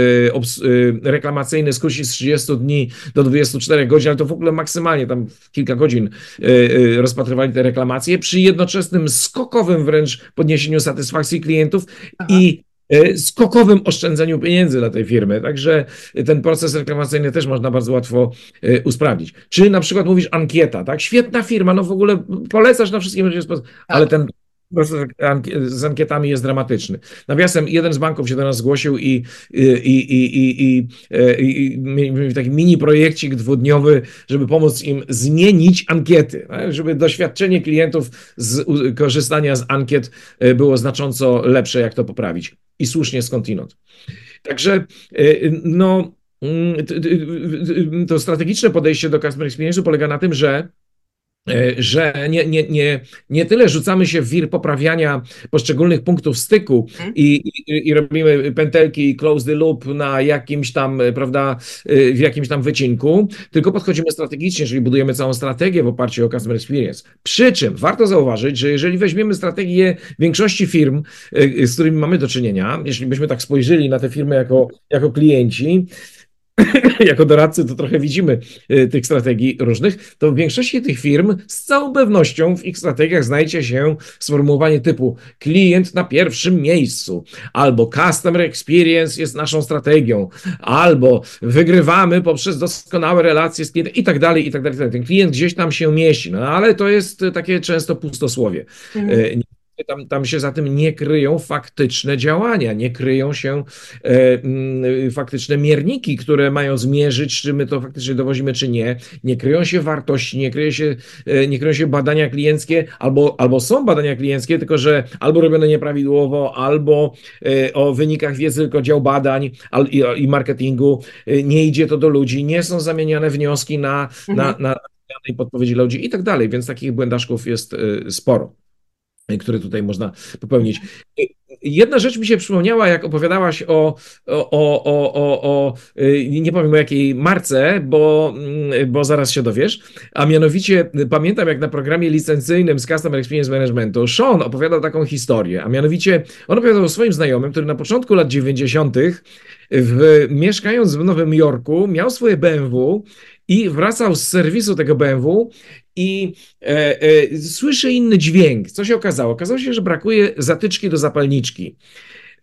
reklamacyjny skrócić z trzydziestu dni do dwudziestu czterech godzin, ale to w ogóle maksymalnie tam kilka godzin rozpatrywali te reklamacje, przy jednoczesnym skokowym wręcz podniesieniu satysfakcji satysfakcji klientów. Aha. I y, skokowym oszczędzeniu pieniędzy dla tej firmy. Także y, ten proces reklamacyjny też można bardzo łatwo y, usprawnić. Czy na przykład mówisz ankieta, tak? Świetna firma, no w ogóle polecasz na wszystkim, ale ten proces z ankietami jest dramatyczny. Nawiasem, jeden z banków się do nas zgłosił i, i, i, i, i, i, i taki mini projekcik dwudniowy, żeby pomóc im zmienić ankiety, tak? Żeby doświadczenie klientów z korzystania z ankiet było znacząco lepsze, jak to poprawić. I słusznie skądinąd. Także no, to strategiczne podejście do customer experience'u polega na tym, że że nie, nie, nie, nie tyle rzucamy się w wir poprawiania poszczególnych punktów styku i, i, i robimy pętelki i close the loop na jakimś tam, prawda, w jakimś tam wycinku, tylko podchodzimy strategicznie, czyli budujemy całą strategię w oparciu o customer experience. Przy czym warto zauważyć, że jeżeli weźmiemy strategię większości firm, z którymi mamy do czynienia, jeśli byśmy tak spojrzeli na te firmy jako, jako klienci, jako doradcy to trochę widzimy y, tych strategii różnych, to w większości tych firm z całą pewnością w ich strategiach znajdzie się sformułowanie typu klient na pierwszym miejscu, albo customer experience jest naszą strategią, albo wygrywamy poprzez doskonałe relacje z klientem i tak dalej, i tak dalej. Ten klient gdzieś tam się mieści, no ale to jest takie często pustosłowie. Mhm. Y, Tam, tam się za tym nie kryją faktyczne działania, nie kryją się e, m, faktyczne mierniki, które mają zmierzyć, czy my to faktycznie dowozimy, czy nie. Nie kryją się wartości, nie, kryje się, e, nie kryją się badania klienckie, albo, albo są badania klienckie, tylko że albo robione nieprawidłowo, albo e, o wynikach wie tylko dział badań al, i, i marketingu, e, nie idzie to do ludzi, nie są zamieniane wnioski na, mhm. na, na, na podpowiedzi ludzi i tak dalej, więc takich błędaszków jest e, sporo, które tutaj można popełnić. Jedna rzecz mi się przypomniała, jak opowiadałaś o, o, o, o, o nie powiem o jakiej marce, bo, bo zaraz się dowiesz, a mianowicie pamiętam, jak na programie licencyjnym z Customer Experience Managementu Shaun opowiadał taką historię, a mianowicie on opowiadał o swoim znajomym, który na początku lat dziewięćdziesiątych w, mieszkając w Nowym Jorku miał swoje B M W i wracał z serwisu tego B M W i e, e, słyszy inny dźwięk. Co się okazało? Okazało się, że brakuje zatyczki do zapalniczki.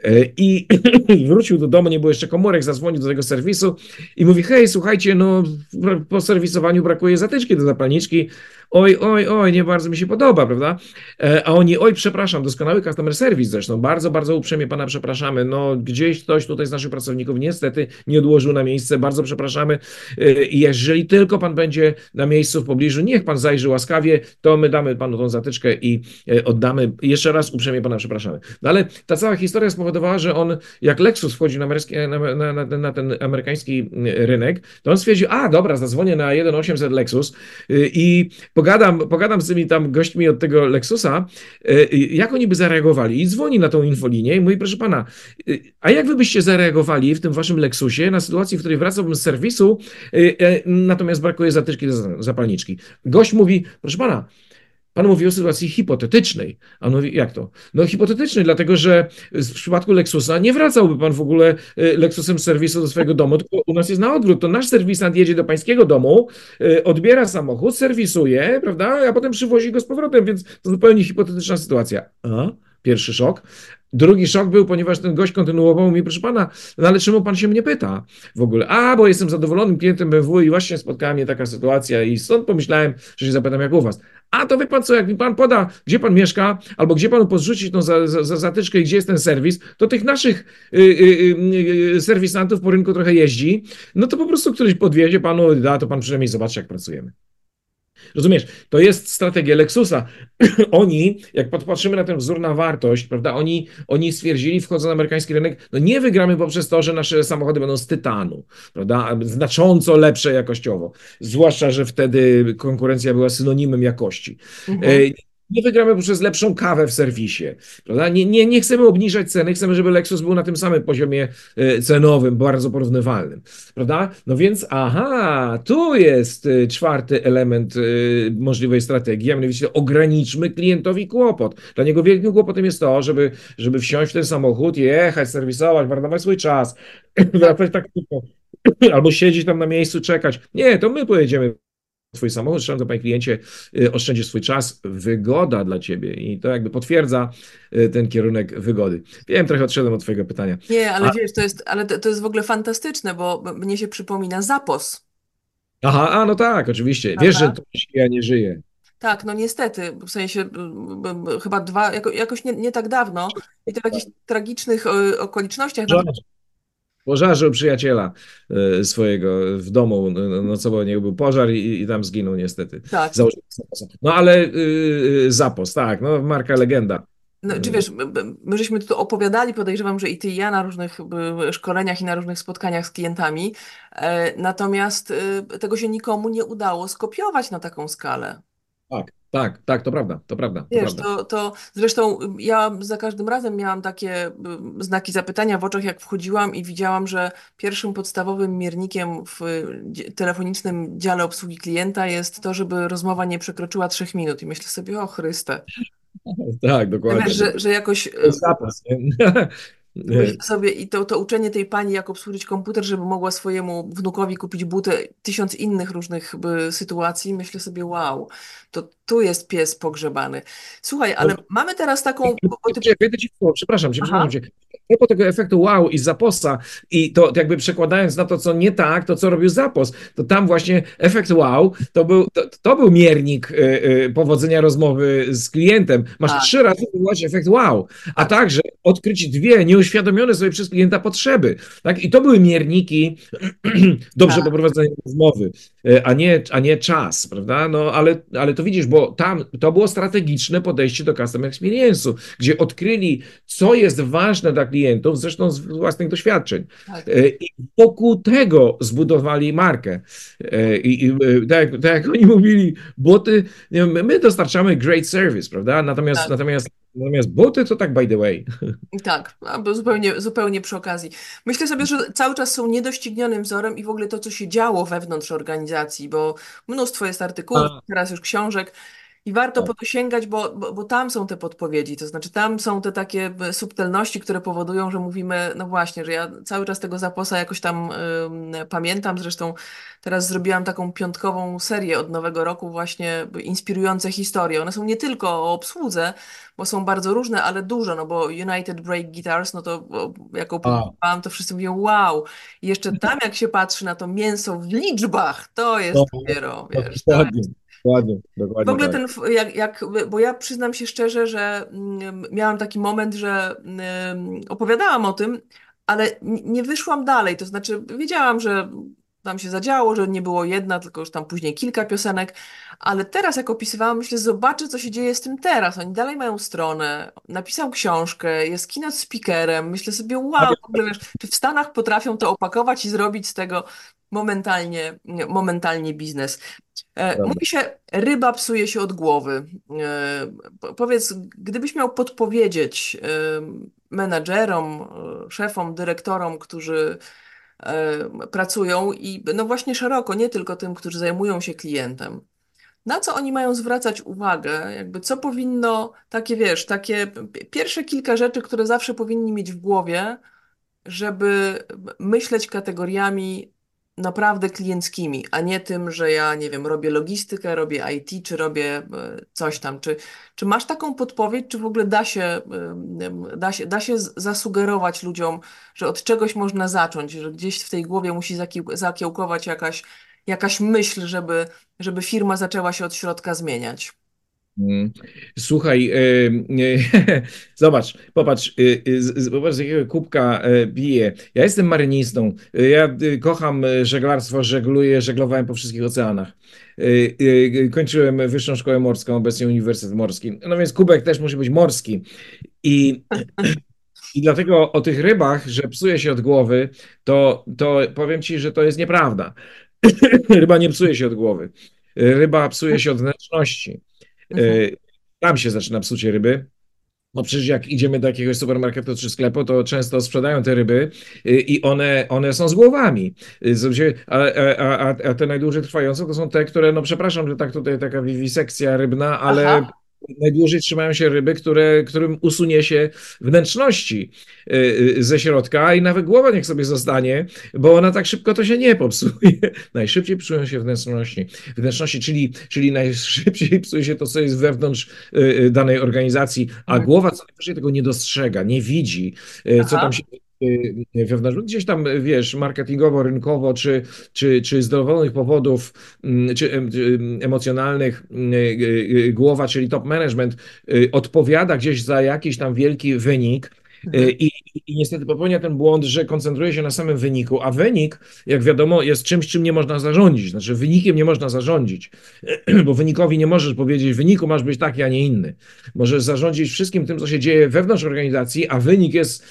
E, i, I wrócił do domu, nie było jeszcze komórek, zadzwonił do tego serwisu i mówi: hej, słuchajcie, no po serwisowaniu brakuje zatyczki do zapalniczki. Oj, oj, oj, nie bardzo mi się podoba, prawda? E, a oni, oj, przepraszam, doskonały customer service zresztą, bardzo, bardzo uprzejmie pana przepraszamy, no gdzieś ktoś tutaj z naszych pracowników niestety nie odłożył na miejsce, bardzo przepraszamy, e, jeżeli tylko pan będzie na miejscu w pobliżu, niech pan zajrzy łaskawie, to my damy panu tą zatyczkę i e, oddamy, jeszcze raz uprzejmie pana przepraszamy. No ale ta cała historia spowodowała, że on, jak Lexus wchodzi na, na, na, na, na ten amerykański rynek, to on stwierdził: a dobra, zadzwonię na jeden osiemset Lexus y, i Pogadam, pogadam z tymi tam gośćmi od tego Lexusa, jak oni by zareagowali. I dzwoni na tą infolinię i mówi: proszę pana, a jak wy byście zareagowali w tym waszym Lexusie na sytuacji, w której wracałbym z serwisu, natomiast brakuje zatyczki do zapalniczki? Gość mówi: proszę pana, pan mówi o sytuacji hipotetycznej. A on mówi: jak to? No hipotetycznej, dlatego że w przypadku Lexusa nie wracałby pan w ogóle Lexusem z serwisu do swojego domu, tylko u nas jest na odwrót. To nasz serwisant jedzie do pańskiego domu, odbiera samochód, serwisuje, prawda, a potem przywozi go z powrotem, więc to zupełnie hipotetyczna sytuacja. A? Pierwszy szok. Drugi szok był, ponieważ ten gość kontynuował mi: proszę pana, no ale czemu pan się mnie pyta w ogóle? A, bo jestem zadowolonym klientem B M W i właśnie spotkała mnie taka sytuacja i stąd pomyślałem, że się zapytam jak u was. A to wie pan co, jak mi pan poda, gdzie pan mieszka, albo gdzie panu podrzucić tą za, za, za zatyczkę i gdzie jest ten serwis, to tych naszych y, y, y, serwisantów po rynku trochę jeździ, no to po prostu któryś podwiezie panu, da, to pan przynajmniej zobaczy, jak pracujemy. Rozumiesz, to jest strategia Lexusa. Oni, jak podpatrzymy na ten wzór na wartość, prawda, oni, oni stwierdzili, wchodząc na amerykański rynek, no nie wygramy poprzez to, że nasze samochody będą z tytanu, prawda, znacząco lepsze jakościowo, zwłaszcza że wtedy konkurencja była synonimem jakości. Mhm. Nie wygramy poprzez lepszą kawę w serwisie, prawda? Nie, nie, nie chcemy obniżać ceny, chcemy, żeby Lexus był na tym samym poziomie cenowym, bardzo porównywalnym, prawda? No więc, aha, tu jest czwarty element możliwej strategii, a mianowicie ograniczmy klientowi kłopot. Dla niego wielkim kłopotem jest to, żeby, żeby wsiąść w ten samochód, jechać, serwisować, marnować swój czas, wracać tak szybko, albo siedzieć tam na miejscu, czekać. Nie, to my pojedziemy. Twój samochód, szanowny panie kliencie, oszczędzisz swój czas, wygoda dla ciebie. I to jakby potwierdza ten kierunek wygody. Wiem, trochę odszedłem od twojego pytania. Nie, ale A... wiesz, to jest, ale to, to jest w ogóle fantastyczne, bo mnie się przypomina Zappos. Aha, a, no tak, oczywiście. Aha. Wiesz, że to ja nie żyję. Tak, no niestety, w sensie b, b, b, chyba dwa, jako, jakoś nie, nie tak dawno i to w jakichś tragicznych o, okolicznościach. Pożarzył przyjaciela swojego w domu, nocował, niego był pożar i, i tam zginął niestety. Tak. No ale y, Zappos, tak, no marka legenda. No, czy wiesz, my żeśmy tu opowiadali, podejrzewam, że i ty i ja na różnych szkoleniach i na różnych spotkaniach z klientami, natomiast tego się nikomu nie udało skopiować na taką skalę. Tak, tak, tak, to prawda, to prawda. To, Wiesz, prawda. To, to zresztą ja za każdym razem miałam takie znaki zapytania w oczach, jak wchodziłam i widziałam, że pierwszym podstawowym miernikiem w telefonicznym dziale obsługi klienta jest to, żeby rozmowa nie przekroczyła trzech minut. I myślę sobie, o Chryste. Tak, dokładnie. Wiesz, że, że jakoś... To jest Zappos, nie? Sobie i to, to uczenie tej pani, jak obsłużyć komputer, żeby mogła swojemu wnukowi kupić buty, tysiąc innych różnych by, sytuacji, myślę sobie, wow, to tu jest pies pogrzebany. Słuchaj, ale no, mamy teraz taką... Ty... Przepraszam cię, przepraszam cię. Po tego efektu wow i Zapposa i to jakby przekładając na to, co nie tak, to co robił Zappos, to tam właśnie efekt wow, to był, to, to był miernik y, y, powodzenia rozmowy z klientem. Masz a. trzy razy właśnie efekt wow, a także odkryć dwie nieuświadomione sobie przez klienta potrzeby. Tak? I to były mierniki dobrze a. poprowadzenia rozmowy, a nie, a nie czas, prawda? No ale, ale to widzisz, bo tam to było strategiczne podejście do customer experience'u, gdzie odkryli, co jest ważne dla klienta, klientów, zresztą z własnych doświadczeń. Tak. I wokół tego zbudowali markę. I, i tak, tak jak oni mówili, boty, my dostarczamy great service, prawda? Natomiast, tak. natomiast, natomiast boty to tak by the way. Tak, no, zupełnie, zupełnie przy okazji. Myślę sobie, że cały czas są niedoścignionym wzorem i w ogóle to, co się działo wewnątrz organizacji, bo mnóstwo jest artykułów, A. teraz już książek, i warto po to sięgać, bo, bo, bo tam są te podpowiedzi, to znaczy tam są te takie subtelności, które powodują, że mówimy, no właśnie, że ja cały czas tego Zapposa jakoś tam y, pamiętam, zresztą teraz zrobiłam taką piątkową serię od nowego roku właśnie inspirujące historie. One są nie tylko o obsłudze, bo są bardzo różne, ale dużo, no bo United Break Guitars, no to jak opublikowałam, to wszyscy mówią wow. I jeszcze tam jak się patrzy na to mięso w liczbach, to jest dopiero, wiesz, tak. Dokładnie, dokładnie w ogóle tak. ten, jak, jak, bo ja przyznam się szczerze, że miałam taki moment, że opowiadałam o tym, ale nie wyszłam dalej, to znaczy wiedziałam, że tam się zadziało, że nie było jedna, tylko już tam później kilka piosenek, ale teraz jak opisywałam, myślę, zobaczę, co się dzieje z tym teraz. Oni dalej mają stronę, napisał książkę, jest keynote speakerem, myślę sobie, wow, w ogóle, wiesz, czy w Stanach potrafią to opakować i zrobić z tego momentalnie, momentalnie biznes. Mówi się, ryba psuje się od głowy. Powiedz, gdybyś miał podpowiedzieć menadżerom, szefom, dyrektorom, którzy pracują i no właśnie szeroko, nie tylko tym, którzy zajmują się klientem. Na co oni mają zwracać uwagę? Jakby co powinno, takie wiesz, takie pierwsze kilka rzeczy, które zawsze powinni mieć w głowie, żeby myśleć kategoriami naprawdę klienckimi, a nie tym, że ja, nie wiem, robię logistykę, robię I T, czy robię coś tam. Czy, czy masz taką podpowiedź, czy w ogóle da się, da się, da się zasugerować ludziom, że od czegoś można zacząć, że gdzieś w tej głowie musi zakiełkować jakaś, jakaś myśl, żeby, żeby firma zaczęła się od środka zmieniać? Słuchaj, yy, yy, zobacz, popatrz, yy, z, popatrz z jakiego kubka yy, bije. Ja jestem marynistą, yy, ja yy, kocham żeglarstwo, żegluję, żeglowałem po wszystkich oceanach. Yy, yy, kończyłem Wyższą Szkołę Morską, obecnie Uniwersytet Morski. No więc kubek też musi być morski. I... I dlatego o tych rybach, że psuje się od głowy, to, to powiem ci, że to jest nieprawda. Ryba nie psuje się od głowy. Ryba psuje się od wnętrzności. Mhm. Tam się zaczyna psucie ryby. No przecież jak idziemy do jakiegoś supermarketu czy sklepu, to często sprzedają te ryby i one, one są z głowami. A, a, a te najdłużej trwające to są te, które, no przepraszam, że tak tutaj taka wiwisekcja rybna, ale... Aha. Najdłużej trzymają się ryby, które, którym usunie się wnętrzności ze środka i nawet głowa niech sobie zostanie, bo ona tak szybko to się nie popsuje. Najszybciej psują się wnętrzności, wnętrzności czyli, czyli najszybciej psuje się to, co jest wewnątrz danej organizacji, a głowa co najwyżej tego nie dostrzega, nie widzi, co tam się dzieje wewnątrz. Gdzieś tam, wiesz, marketingowo, rynkowo, czy, czy, czy z dowolnych powodów, czy emocjonalnych głowa, czyli top management odpowiada gdzieś za jakiś tam wielki wynik mhm. i, i niestety popełnia ten błąd, że koncentruje się na samym wyniku, a wynik, jak wiadomo, jest czymś, czym nie można zarządzić. Znaczy wynikiem nie można zarządzić, bo wynikowi nie możesz powiedzieć, w wyniku masz być taki, a nie inny. Możesz zarządzić wszystkim tym, co się dzieje wewnątrz organizacji, a wynik jest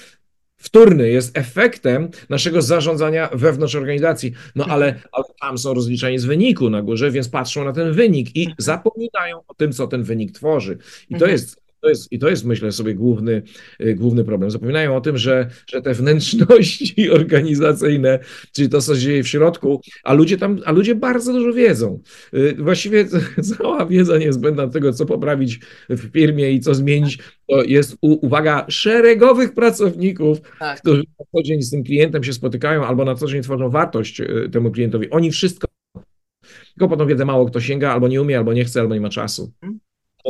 wtórny jest efektem naszego zarządzania wewnątrz organizacji. No ale, ale tam są rozliczeni z wyniku na górze, więc patrzą na ten wynik i zapominają o tym, co ten wynik tworzy. I to jest... To jest, i to jest, myślę sobie, główny, główny problem. Zapominają o tym, że, że te wnętrzności organizacyjne, czyli to, co się dzieje w środku, a ludzie tam, a ludzie bardzo dużo wiedzą. Właściwie cała wiedza niezbędna do tego, co poprawić w firmie i co zmienić, to jest, uwaga, szeregowych pracowników, tak, którzy na co dzień z tym klientem się spotykają albo na co dzień tworzą wartość temu klientowi. Oni wszystko, tylko po tą wiedzę mało kto sięga, albo nie umie, albo nie chce, albo nie ma czasu.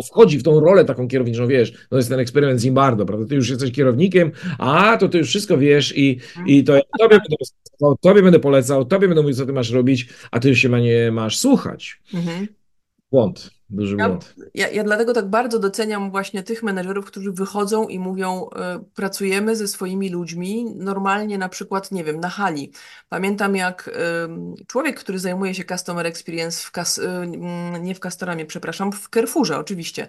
Wchodzi w tą rolę taką kierowniczą, wiesz, to jest ten eksperyment Zimbardo, prawda, ty już jesteś kierownikiem, a to ty już wszystko wiesz i, i to ja tobie będę polecał, tobie będę polecał, tobie będę mówił, co ty masz robić, a ty już się na nie masz słuchać. Mhm. Błąd, duży ja, błąd. Ja, ja dlatego tak bardzo doceniam właśnie tych menedżerów, którzy wychodzą i mówią, y, pracujemy ze swoimi ludźmi, normalnie na przykład, nie wiem, na hali. Pamiętam jak y, człowiek, który zajmuje się Customer Experience, w kas, y, nie w Castoramie, przepraszam, w Carrefourze oczywiście.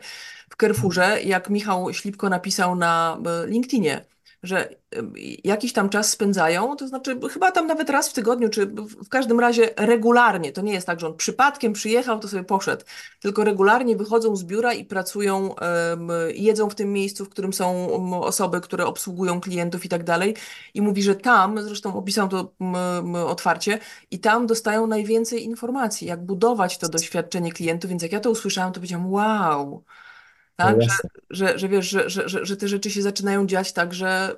W Carrefourze, jak Michał Ślipko napisał na LinkedInie, że jakiś tam czas spędzają, to znaczy chyba tam nawet raz w tygodniu, czy w każdym razie regularnie, to nie jest tak, że on przypadkiem przyjechał, to sobie poszedł, tylko regularnie wychodzą z biura i pracują, jedzą w tym miejscu, w którym są osoby, które obsługują klientów i tak dalej, i mówi, że tam, zresztą opisał to otwarcie, i tam dostają najwięcej informacji, jak budować to doświadczenie klientów, więc jak ja to usłyszałam, to powiedziałam wow. Tak, że, że, że wiesz, że, że, że te rzeczy się zaczynają dziać także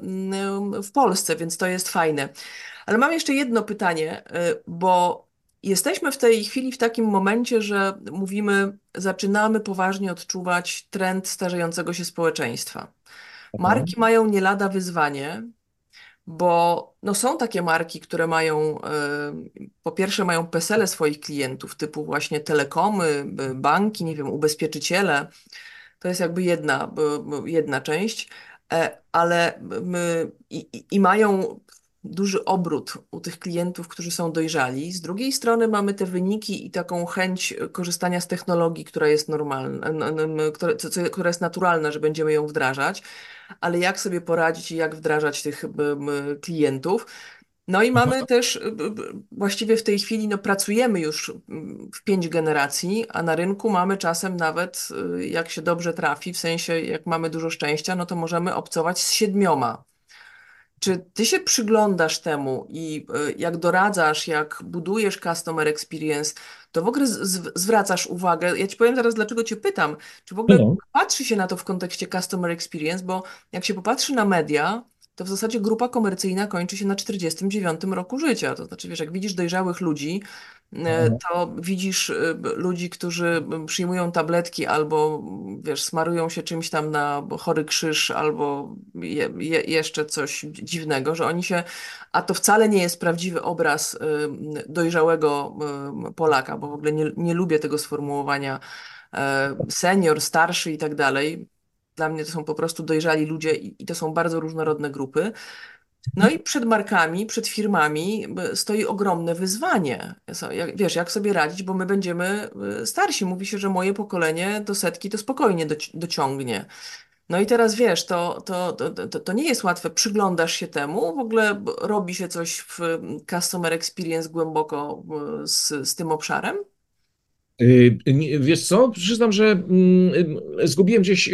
w Polsce, więc to jest fajne. Ale mam jeszcze jedno pytanie, bo jesteśmy w tej chwili w takim momencie, że mówimy, zaczynamy poważnie odczuwać trend starzejącego się społeczeństwa. Marki Aha. mają nie lada wyzwanie, bo no są takie marki, które mają, y, po pierwsze mają pesele swoich klientów, typu właśnie telekomy, banki, nie wiem, ubezpieczyciele. To jest jakby jedna, jedna część, ale my, i, i mają duży obrót u tych klientów, którzy są dojrzali. Z drugiej strony mamy te wyniki i taką chęć korzystania z technologii, która jest normalna, która, która jest naturalna, że będziemy ją wdrażać, ale jak sobie poradzić i jak wdrażać tych klientów. No i mamy też, właściwie w tej chwili no, pracujemy już w pięć generacji, a na rynku mamy czasem nawet, jak się dobrze trafi, w sensie jak mamy dużo szczęścia, no to możemy obcować z siedmioma. Czy ty się przyglądasz temu i jak doradzasz, jak budujesz customer experience, to w ogóle z- zwracasz uwagę, ja ci powiem zaraz, dlaczego cię pytam, czy w ogóle no. patrzy się na to w kontekście customer experience, bo jak się popatrzy na media, to w zasadzie grupa komercyjna kończy się na czterdziestym dziewiątym roku życia. To znaczy, wiesz, jak widzisz dojrzałych ludzi, to widzisz ludzi, którzy przyjmują tabletki albo, wiesz, smarują się czymś tam na chory krzyż albo je, je, jeszcze coś dziwnego, że oni się... A to wcale nie jest prawdziwy obraz dojrzałego Polaka, bo w ogóle nie, nie lubię tego sformułowania senior, starszy i tak dalej. Dla mnie to są po prostu dojrzali ludzie i to są bardzo różnorodne grupy. No i przed markami, przed firmami stoi ogromne wyzwanie. Wiesz, jak sobie radzić, bo my będziemy starsi. Mówi się, że moje pokolenie do setki to spokojnie dociągnie. No i teraz wiesz, to, to, to, to, to nie jest łatwe. Przyglądasz się temu, w ogóle robi się coś w customer experience głęboko z, z tym obszarem? Wiesz co, przyznam, że zgubiłem gdzieś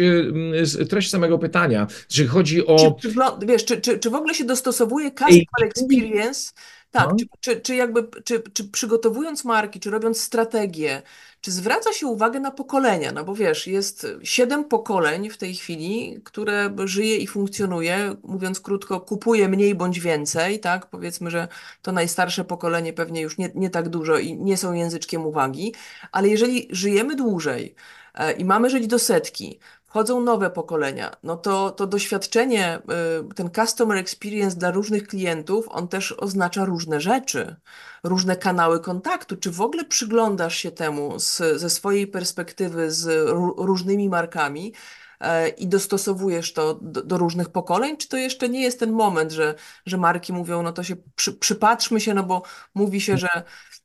treść samego pytania, czy chodzi o... Czy, wiesz, czy, czy, czy w ogóle się dostosowuje customer experience, tak, no. czy, czy, czy jakby, czy, czy przygotowując marki, czy robiąc strategię, czy zwraca się uwagę na pokolenia, no bo wiesz, jest siedem pokoleń w tej chwili, które żyje i funkcjonuje, mówiąc krótko, kupuje mniej bądź więcej, tak, powiedzmy, że to najstarsze pokolenie pewnie już nie, nie tak dużo i nie są języczkiem uwagi, ale jeżeli żyjemy dłużej i mamy żyć do setki, wchodzą nowe pokolenia, no to, to doświadczenie, ten customer experience dla różnych klientów, on też oznacza różne rzeczy, różne kanały kontaktu. Czy w ogóle przyglądasz się temu z, ze swojej perspektywy z różnymi markami i dostosowujesz to do, do różnych pokoleń? Czy to jeszcze nie jest ten moment, że, że marki mówią, no to się przy, przypatrzmy się, no bo mówi się, że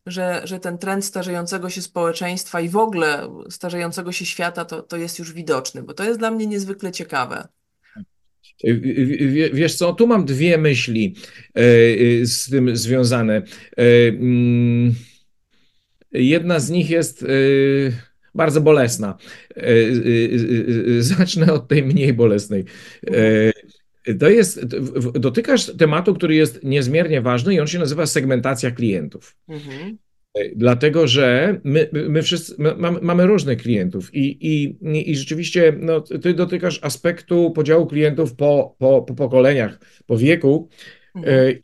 Że, że ten trend starzejącego się społeczeństwa i w ogóle starzejącego się świata to, to jest już widoczny, bo to jest dla mnie niezwykle ciekawe. Wiesz co, tu mam dwie myśli z tym związane. Jedna z nich jest bardzo bolesna. Zacznę od tej mniej bolesnej. To jest, dotykasz tematu, który jest niezmiernie ważny i on się nazywa segmentacja klientów. Mhm. Dlatego, że my, my wszyscy mamy, mamy różnych klientów i, i, i rzeczywiście no, ty dotykasz aspektu podziału klientów po, po, po pokoleniach, po wieku mhm.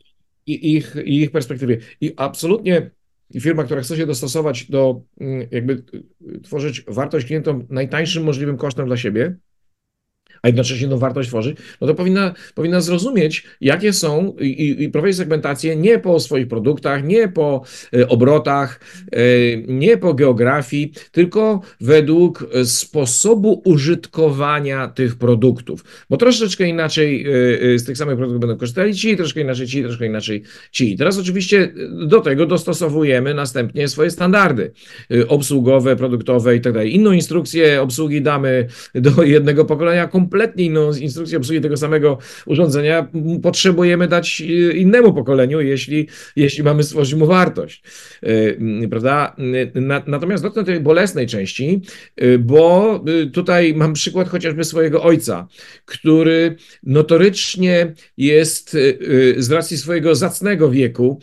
i ich, i ich perspektywie. I absolutnie firma, która chce się dostosować do, jakby tworzyć wartość klientom najtańszym możliwym kosztem dla siebie, a jednocześnie tą wartość tworzyć, no to powinna, powinna zrozumieć, jakie są i, i prowadzić segmentację nie po swoich produktach, nie po e, obrotach, e, nie po geografii, tylko według sposobu użytkowania tych produktów. Bo troszeczkę inaczej e, z tych samych produktów będą korzystali ci, troszkę inaczej ci, troszkę inaczej ci. Teraz oczywiście do tego dostosowujemy następnie swoje standardy e, obsługowe, produktowe i tak dalej. Inną instrukcję obsługi damy do jednego pokolenia, kompletnie inną instrukcję obsługi tego samego urządzenia potrzebujemy dać innemu pokoleniu, jeśli, jeśli mamy stworzyć mu wartość. Prawda? Natomiast do tej bolesnej części, bo tutaj mam przykład chociażby swojego ojca, który notorycznie jest z racji swojego zacnego wieku,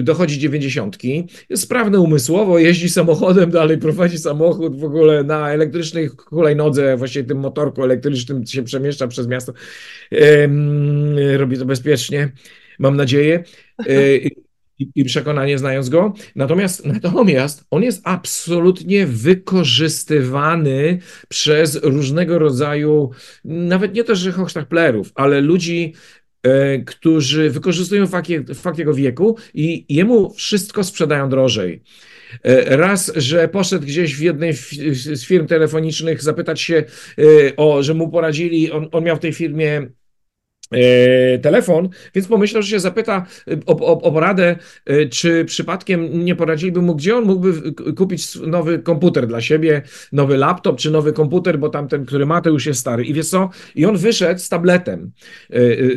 dochodzi dziewięćdziesiątki, sprawny umysłowo, jeździ samochodem dalej, prowadzi samochód w ogóle na elektrycznej hulajnodze, właściwie tym motorku elektrycznym się przemieszcza przez miasto. Yy, robi to bezpiecznie, mam nadzieję. Yy, I przekonanie, znając go. Natomiast, natomiast on jest absolutnie wykorzystywany przez różnego rodzaju, nawet nie też, że hochsztaplerów, ale ludzi, yy, którzy wykorzystują fakt, fakt jego wieku i jemu wszystko sprzedają drożej. Raz, że poszedł gdzieś w jednej z firm telefonicznych zapytać się o, że mu poradzili, on, on miał w tej firmie telefon, więc pomyślał, że się zapyta o, o, o radę, czy przypadkiem nie poradziliby mu, gdzie on mógłby kupić nowy komputer dla siebie, nowy laptop, czy nowy komputer, bo tamten, który ma, to już jest stary. I wiesz co? I on wyszedł z tabletem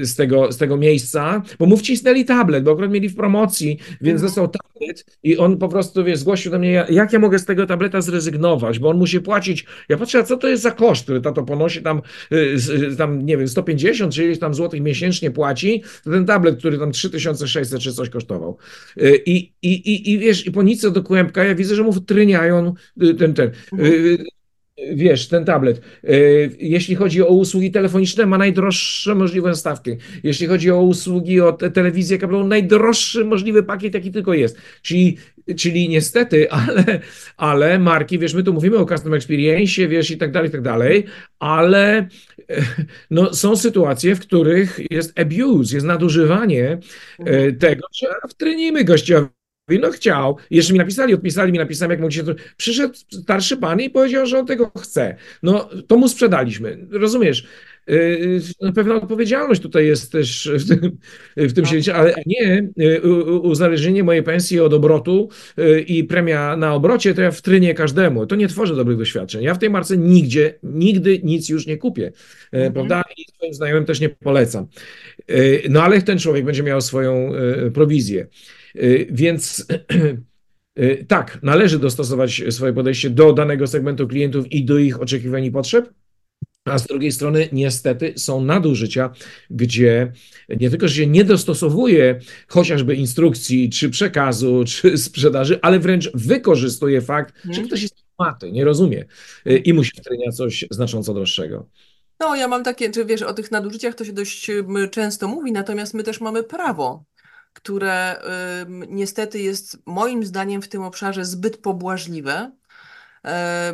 z tego, z tego miejsca, bo mu wcisnęli tablet, bo akurat mieli w promocji, więc został tablet i on po prostu, wiesz, zgłosił do mnie, jak ja mogę z tego tableta zrezygnować, bo on musi płacić. Ja patrzę, a co to jest za koszt, który tato ponosi tam, tam nie wiem, sto pięćdziesiąt, czy ileś tam złotych miesięcznie płaci, to ten tablet, który tam trzy tysiące sześćset czy coś kosztował. I, i, i, i wiesz, i po nic do kłębka, ja widzę, że mu wtryniają ten, ten, mhm. wiesz, ten tablet. Jeśli chodzi o usługi telefoniczne, ma najdroższe możliwe stawki. Jeśli chodzi o usługi, o te, telewizję kablową, najdroższy możliwy pakiet, jaki tylko jest. Czyli Czyli niestety, ale, ale marki, wiesz, my tu mówimy o customer experience, wiesz, i tak dalej, i tak dalej, ale no, są sytuacje, w których jest abuse, jest nadużywanie mhm. tego, że wtrynimy gościowi. No chciał, jeszcze mi napisali, odpisali mi, napisałem, jak mu się... Przyszedł starszy pan i powiedział, że on tego chce. No, to mu sprzedaliśmy, rozumiesz? Pewna odpowiedzialność tutaj jest też w tym, w tym świecie, ale nie uzależnienie mojej pensji od obrotu i premia na obrocie, to ja wtrynię każdemu. To nie tworzy dobrych doświadczeń. Ja w tej marce nigdzie, nigdy nic już nie kupię, mhm. prawda? I swoim znajomym też nie polecam. No ale ten człowiek będzie miał swoją prowizję. Więc tak, należy dostosować swoje podejście do danego segmentu klientów i do ich oczekiwań i potrzeb. A z drugiej strony niestety są nadużycia, gdzie nie tylko że się nie dostosowuje chociażby instrukcji, czy przekazu, czy sprzedaży, ale wręcz wykorzystuje fakt, że ktoś jest tłumaty, nie rozumie i musi wtryniać coś znacząco droższego. No ja mam takie, czy wiesz, o tych nadużyciach to się dość często mówi, natomiast my też mamy prawo, które y, niestety jest moim zdaniem w tym obszarze zbyt pobłażliwe,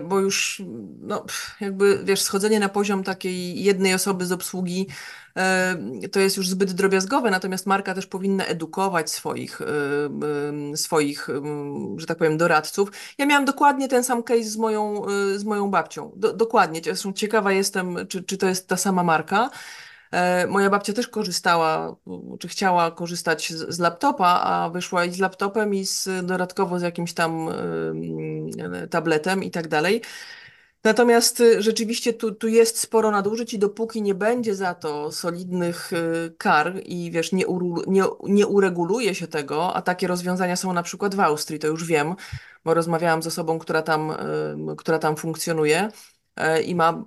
bo już no, jakby wiesz, schodzenie na poziom takiej jednej osoby z obsługi to jest już zbyt drobiazgowe, natomiast marka też powinna edukować swoich, swoich, że tak powiem, doradców. Ja miałam dokładnie ten sam case z moją, z moją babcią. Do, dokładnie, zresztą ciekawa jestem, czy, czy to jest ta sama marka. Moja babcia też korzystała, czy chciała korzystać z, z laptopa, a wyszła i z laptopem i z, dodatkowo z jakimś tam y, tabletem i tak dalej. Natomiast rzeczywiście tu, tu jest sporo nadużyć i dopóki nie będzie za to solidnych kar i wiesz, nie, uru, nie, nie ureguluje się tego, a takie rozwiązania są na przykład w Austrii, to już wiem, bo rozmawiałam z osobą, która tam, która tam funkcjonuje i ma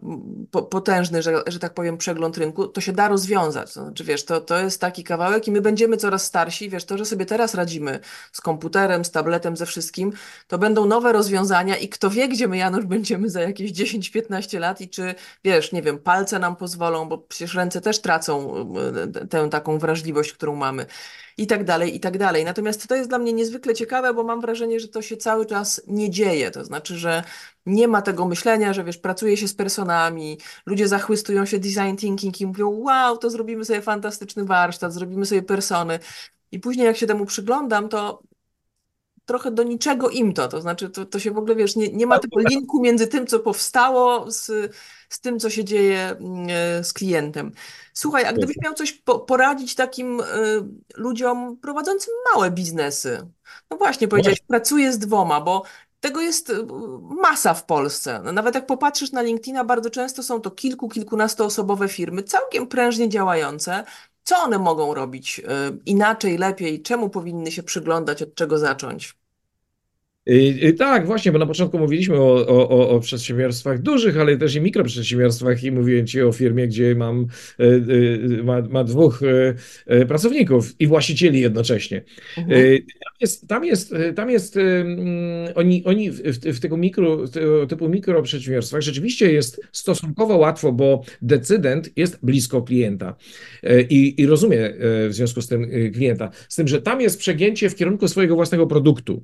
potężny, że, że tak powiem, przegląd rynku, to się da rozwiązać. To znaczy, wiesz, to, to jest taki kawałek i my będziemy coraz starsi, wiesz, to, że sobie teraz radzimy z komputerem, z tabletem, ze wszystkim, to będą nowe rozwiązania i kto wie, gdzie my, Janusz, będziemy za jakieś dziesięć piętnaście lat i czy, wiesz, nie wiem, palce nam pozwolą, bo przecież ręce też tracą tę taką wrażliwość, którą mamy i tak dalej, i tak dalej. Natomiast to jest dla mnie niezwykle ciekawe, bo mam wrażenie, że to się cały czas nie dzieje, to znaczy, że nie ma tego myślenia, że wiesz, pracuje się z personami, ludzie zachwystują się design thinking i mówią, wow, to zrobimy sobie fantastyczny warsztat, zrobimy sobie persony. I później jak się temu przyglądam, to trochę do niczego im to, to znaczy to, to się w ogóle, wiesz, nie, nie ma tego linku między tym, co powstało, z, z tym, co się dzieje z klientem. Słuchaj, a gdybyś miał coś po, poradzić takim y, ludziom prowadzącym małe biznesy? No właśnie, powiedziałeś, pracuję z dwoma, bo tego jest masa w Polsce. Nawet jak popatrzysz na LinkedIna, bardzo często są to kilku, kilkunastoosobowe firmy, całkiem prężnie działające. Co one mogą robić inaczej, lepiej? Czemu powinny się przyglądać? Od czego zacząć? Tak, właśnie, bo na początku mówiliśmy o, o, o przedsiębiorstwach dużych, ale też i mikroprzedsiębiorstwach i mówiłem Ci o firmie, gdzie mam ma, ma dwóch pracowników i właścicieli jednocześnie. Mhm. Tam jest, tam jest, tam jest oni, oni w, w tego mikro, typu mikroprzedsiębiorstwach rzeczywiście jest stosunkowo łatwo, bo decydent jest blisko klienta i, i rozumie w związku z tym klienta. Z tym, że tam jest przegięcie w kierunku swojego własnego produktu.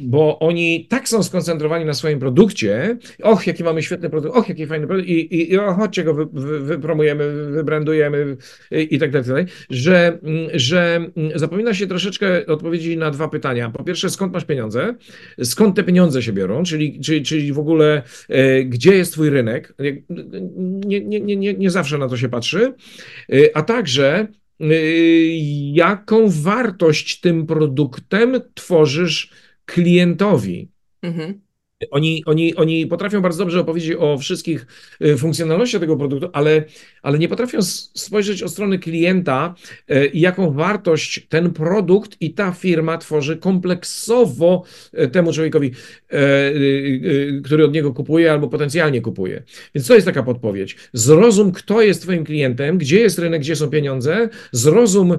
Bo oni tak są skoncentrowani na swoim produkcie, och, jaki mamy świetny produkt, och, jaki fajny produkt, i, i, i och, chodźcie go wy, wy, wypromujemy, wybrandujemy i tak dalej, tak, tak, że, że zapomina się troszeczkę odpowiedzi na dwa pytania. Po pierwsze, skąd masz pieniądze, skąd te pieniądze się biorą, czyli, czyli, czyli w ogóle e, gdzie jest twój rynek, nie, nie, nie, nie, nie zawsze na to się patrzy, e, a także jaką wartość tym produktem tworzysz klientowi. Mhm. Oni, oni, oni potrafią bardzo dobrze opowiedzieć o wszystkich funkcjonalnościach tego produktu, ale, ale nie potrafią spojrzeć od strony klienta, jaką wartość ten produkt i ta firma tworzy kompleksowo temu człowiekowi, który od niego kupuje albo potencjalnie kupuje. Więc to jest taka podpowiedź. Zrozum, kto jest twoim klientem, gdzie jest rynek, gdzie są pieniądze. Zrozum,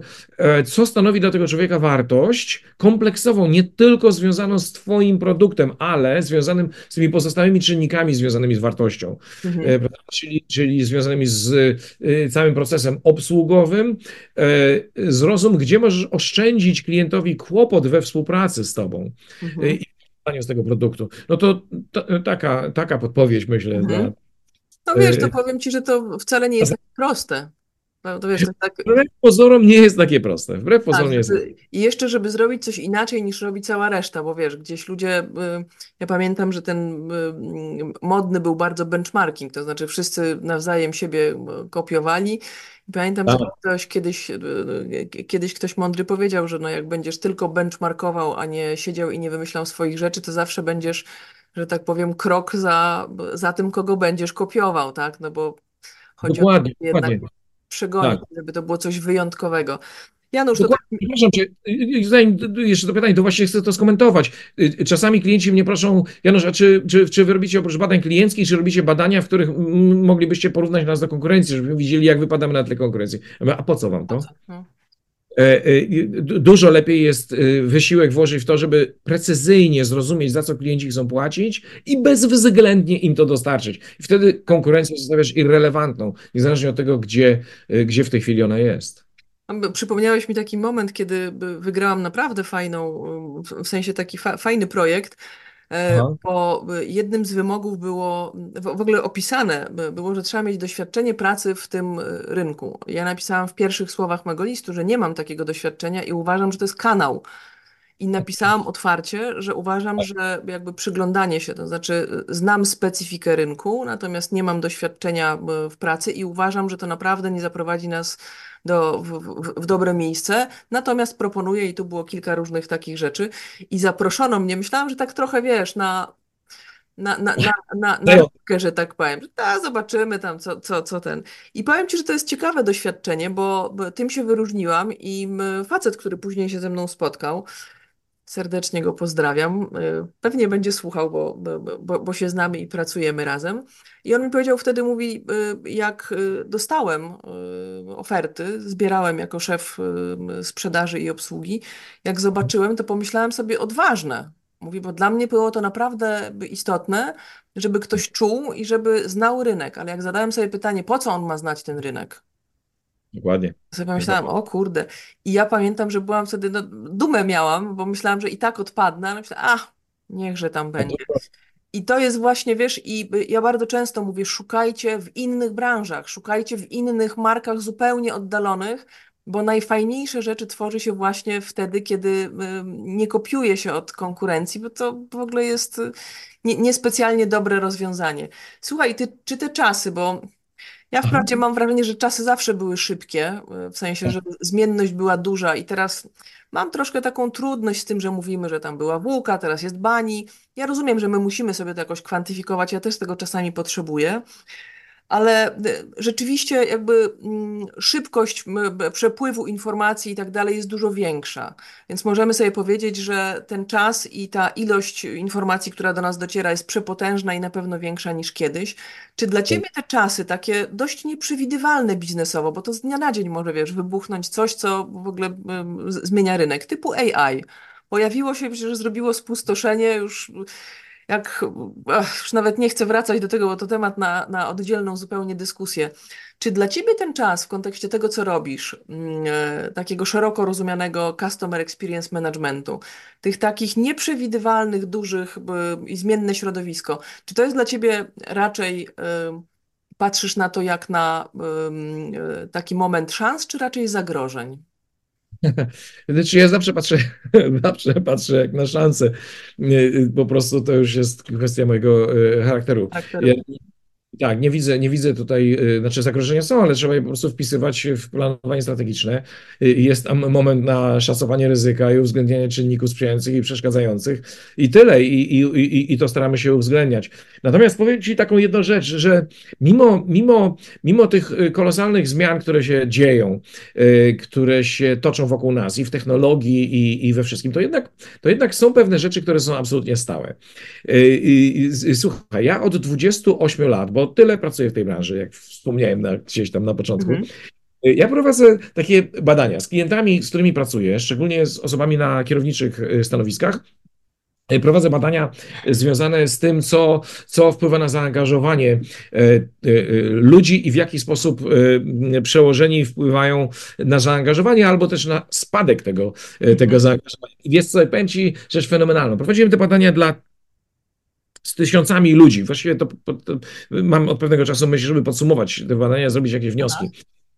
co stanowi dla tego człowieka wartość kompleksową, nie tylko związaną z twoim produktem, ale związaną z tymi pozostałymi czynnikami związanymi z wartością, mhm. czyli, czyli związanymi z całym procesem obsługowym. Zrozum, gdzie możesz oszczędzić klientowi kłopot we współpracy z tobą mhm. i korzystaniu z tego produktu. No to t- taka, taka podpowiedź, myślę. Mhm. Dla, no wiesz, to powiem ci, że to wcale nie jest tak proste. No, to wiesz, to tak... Wbrew pozorom nie jest takie proste. Wbrew pozorom tak, nie jest. I jeszcze, żeby zrobić coś inaczej niż robi cała reszta, bo wiesz, gdzieś ludzie, ja pamiętam, że ten modny był bardzo benchmarking, to znaczy wszyscy nawzajem siebie kopiowali. Pamiętam, że ktoś kiedyś, kiedyś ktoś mądry powiedział, że no jak będziesz tylko benchmarkował, a nie siedział i nie wymyślał swoich rzeczy, to zawsze będziesz, że tak powiem, krok za, za tym, kogo będziesz kopiował, tak? No bo chodzi dokładnie, o to, jednak... Dokładnie. Przegonić, tak. Żeby to było coś wyjątkowego. Janusz, to tak... Przepraszam cię, zanim jeszcze to pytanie, to właśnie chcę to skomentować. Czasami klienci mnie proszą, Janusz, a czy, czy, czy wy robicie oprócz badań klienckich, czy robicie badania, w których m- moglibyście porównać nas do konkurencji, żebyśmy widzieli, jak wypadamy na tle konkurencji. A po co wam to? No. Dużo lepiej jest wysiłek włożyć w to, żeby precyzyjnie zrozumieć, za co klienci chcą płacić i bezwzględnie im to dostarczyć. I wtedy konkurencję zostawiasz irrelevantną, niezależnie od tego, gdzie, gdzie w tej chwili ona jest. Przypomniałeś mi taki moment, kiedy wygrałam naprawdę fajną, w sensie taki fa- fajny projekt, no. Bo jednym z wymogów było, w ogóle opisane było, że trzeba mieć doświadczenie pracy w tym rynku. Ja napisałam w pierwszych słowach mego listu, że nie mam takiego doświadczenia i uważam, że to jest kanał. I napisałam otwarcie, że uważam, że jakby przyglądanie się, to znaczy znam specyfikę rynku, natomiast nie mam doświadczenia w pracy i uważam, że to naprawdę nie zaprowadzi nas do, w, w, w dobre miejsce. Natomiast proponuję, i tu było kilka różnych takich rzeczy, i zaproszono mnie, myślałam, że tak trochę wiesz, na... na, na, na, na, na rękę, że tak powiem. Ta, zobaczymy tam, co, co, co ten. I powiem Ci, że to jest ciekawe doświadczenie, bo tym się wyróżniłam i facet, który później się ze mną spotkał, serdecznie go pozdrawiam, pewnie będzie słuchał, bo, bo, bo się znamy i pracujemy razem. I on mi powiedział wtedy, mówi, jak dostałem oferty, zbierałem jako szef sprzedaży i obsługi, jak zobaczyłem, to pomyślałem sobie odważne. Mówi, bo dla mnie było to naprawdę istotne, żeby ktoś czuł i żeby znał rynek, ale jak zadałem sobie pytanie, po co on ma znać ten rynek? Dokładnie. Sobie pomyślałam, o kurde. I ja pamiętam, że byłam wtedy, no, dumę miałam, bo myślałam, że i tak odpadnę, ale myślałam, a, niechże tam będzie. I to jest właśnie, wiesz, i ja bardzo często mówię, szukajcie w innych branżach, szukajcie w innych markach zupełnie oddalonych, bo najfajniejsze rzeczy tworzy się właśnie wtedy, kiedy nie kopiuje się od konkurencji, bo to w ogóle jest nie, niespecjalnie dobre rozwiązanie. Słuchaj, ty, czy te czasy, bo ja wprawdzie mam wrażenie, że czasy zawsze były szybkie, w sensie, że zmienność była duża i teraz mam troszkę taką trudność z tym, że mówimy, że tam była bułka, teraz jest bani. Ja rozumiem, że my musimy sobie to jakoś kwantyfikować, ja też tego czasami potrzebuję, ale rzeczywiście jakby szybkość przepływu informacji i tak dalej jest dużo większa, więc możemy sobie powiedzieć, że ten czas i ta ilość informacji, która do nas dociera, jest przepotężna i na pewno większa niż kiedyś. Czy dla Ciebie te czasy takie dość nieprzewidywalne biznesowo, bo to z dnia na dzień może, wiesz, wybuchnąć coś, co w ogóle zmienia rynek, typu A I. Pojawiło się, że zrobiło spustoszenie już... Jak, ach, już nawet nie chcę wracać do tego, bo to temat na, na oddzielną zupełnie dyskusję. Czy dla Ciebie ten czas w kontekście tego, co robisz, yy, takiego szeroko rozumianego Customer Experience Managementu, tych takich nieprzewidywalnych, dużych yy, i zmienne środowisko, czy to jest dla Ciebie raczej, yy, patrzysz na to jak na yy, taki moment szans, czy raczej zagrożeń? Znaczy ja zawsze patrzę, zawsze patrzę jak na szansę, po prostu to już jest kwestia mojego charakteru. charakteru. Ja, tak, nie widzę, nie widzę tutaj, znaczy zagrożenia są, ale trzeba je po prostu wpisywać w planowanie strategiczne. Jest tam moment na szacowanie ryzyka i uwzględnianie czynników sprzyjających i przeszkadzających i tyle, i, i, i, i to staramy się uwzględniać. Natomiast powiem Ci taką jedną rzecz, że mimo, mimo, mimo tych kolosalnych zmian, które się dzieją, które się toczą wokół nas i w technologii i, i we wszystkim, to jednak, to jednak są pewne rzeczy, które są absolutnie stałe. I, i, słuchaj, ja od dwudziestu ośmiu lat, bo tyle pracuję w tej branży, jak wspomniałem na, gdzieś tam na początku. Mm-hmm. Ja prowadzę takie badania z klientami, z którymi pracuję, szczególnie z osobami na kierowniczych stanowiskach. Prowadzę badania związane z tym, co, co wpływa na zaangażowanie ludzi i w jaki sposób przełożeni wpływają na zaangażowanie albo też na spadek tego, tego zaangażowania. I wiesz co, powiem Ci rzecz fenomenalną. Prowadziłem te badania dla z tysiącami ludzi. Właściwie to, to mam od pewnego czasu myśl, żeby podsumować te badania, zrobić jakieś wnioski.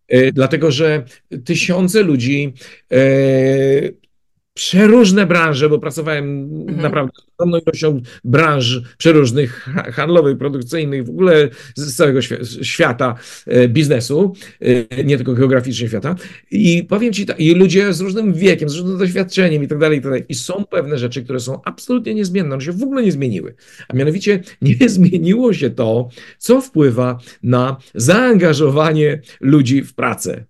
Yy, dlatego, że tysiące ludzi, yy, przeróżne branże, bo pracowałem mm-hmm. naprawdę z ogromną ilością branż przeróżnych, handlowych, produkcyjnych, w ogóle z całego świ- świata yy, biznesu, yy, nie tylko geograficznie świata. I powiem Ci, ta, i ludzie z różnym wiekiem, z różnym doświadczeniem i tak dalej, i tak dalej. I są pewne rzeczy, które są absolutnie niezmienne, one się w ogóle nie zmieniły. A mianowicie nie zmieniło się to, co wpływa na zaangażowanie ludzi w pracę.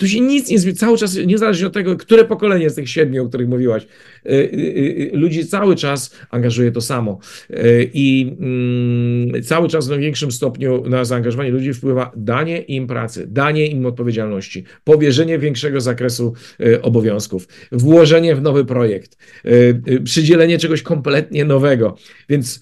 Tu się nic nie zmienia, cały czas, niezależnie od tego, które pokolenie z tych siedmiu, o których mówiłaś, y, y, y, ludzi cały czas angażuje to samo. I y, y, cały czas w największym stopniu na zaangażowanie ludzi wpływa danie im pracy, danie im odpowiedzialności, powierzenie większego zakresu y, obowiązków, włożenie w nowy projekt, y, y, przydzielenie czegoś kompletnie nowego. Więc...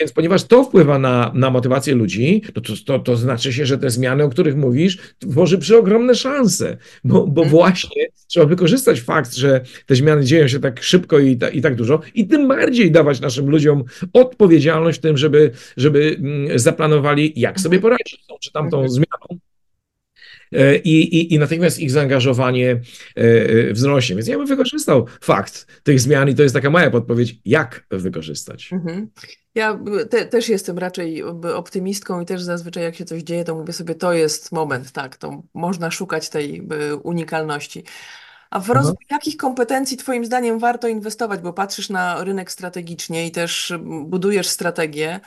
Więc ponieważ to wpływa na, na motywację ludzi, to, to, to, to znaczy się, że te zmiany, o których mówisz, tworzy przeogromne szanse, bo, bo właśnie trzeba wykorzystać fakt, że te zmiany dzieją się tak szybko i, ta, i tak dużo i tym bardziej dawać naszym ludziom odpowiedzialność w tym, żeby, żeby zaplanowali, jak sobie poradzić tą czy tamtą zmianą. I, i, i natychmiast ich zaangażowanie wzrośnie. Więc ja bym wykorzystał fakt tych zmian i to jest taka moja podpowiedź, jak wykorzystać. Mhm. Ja te, też jestem raczej optymistką i też zazwyczaj jak się coś dzieje, to mówię sobie, to jest moment, tak, to można szukać tej unikalności. A w rozwój jakich kompetencji Twoim zdaniem warto inwestować, bo patrzysz na rynek strategicznie i też budujesz strategię.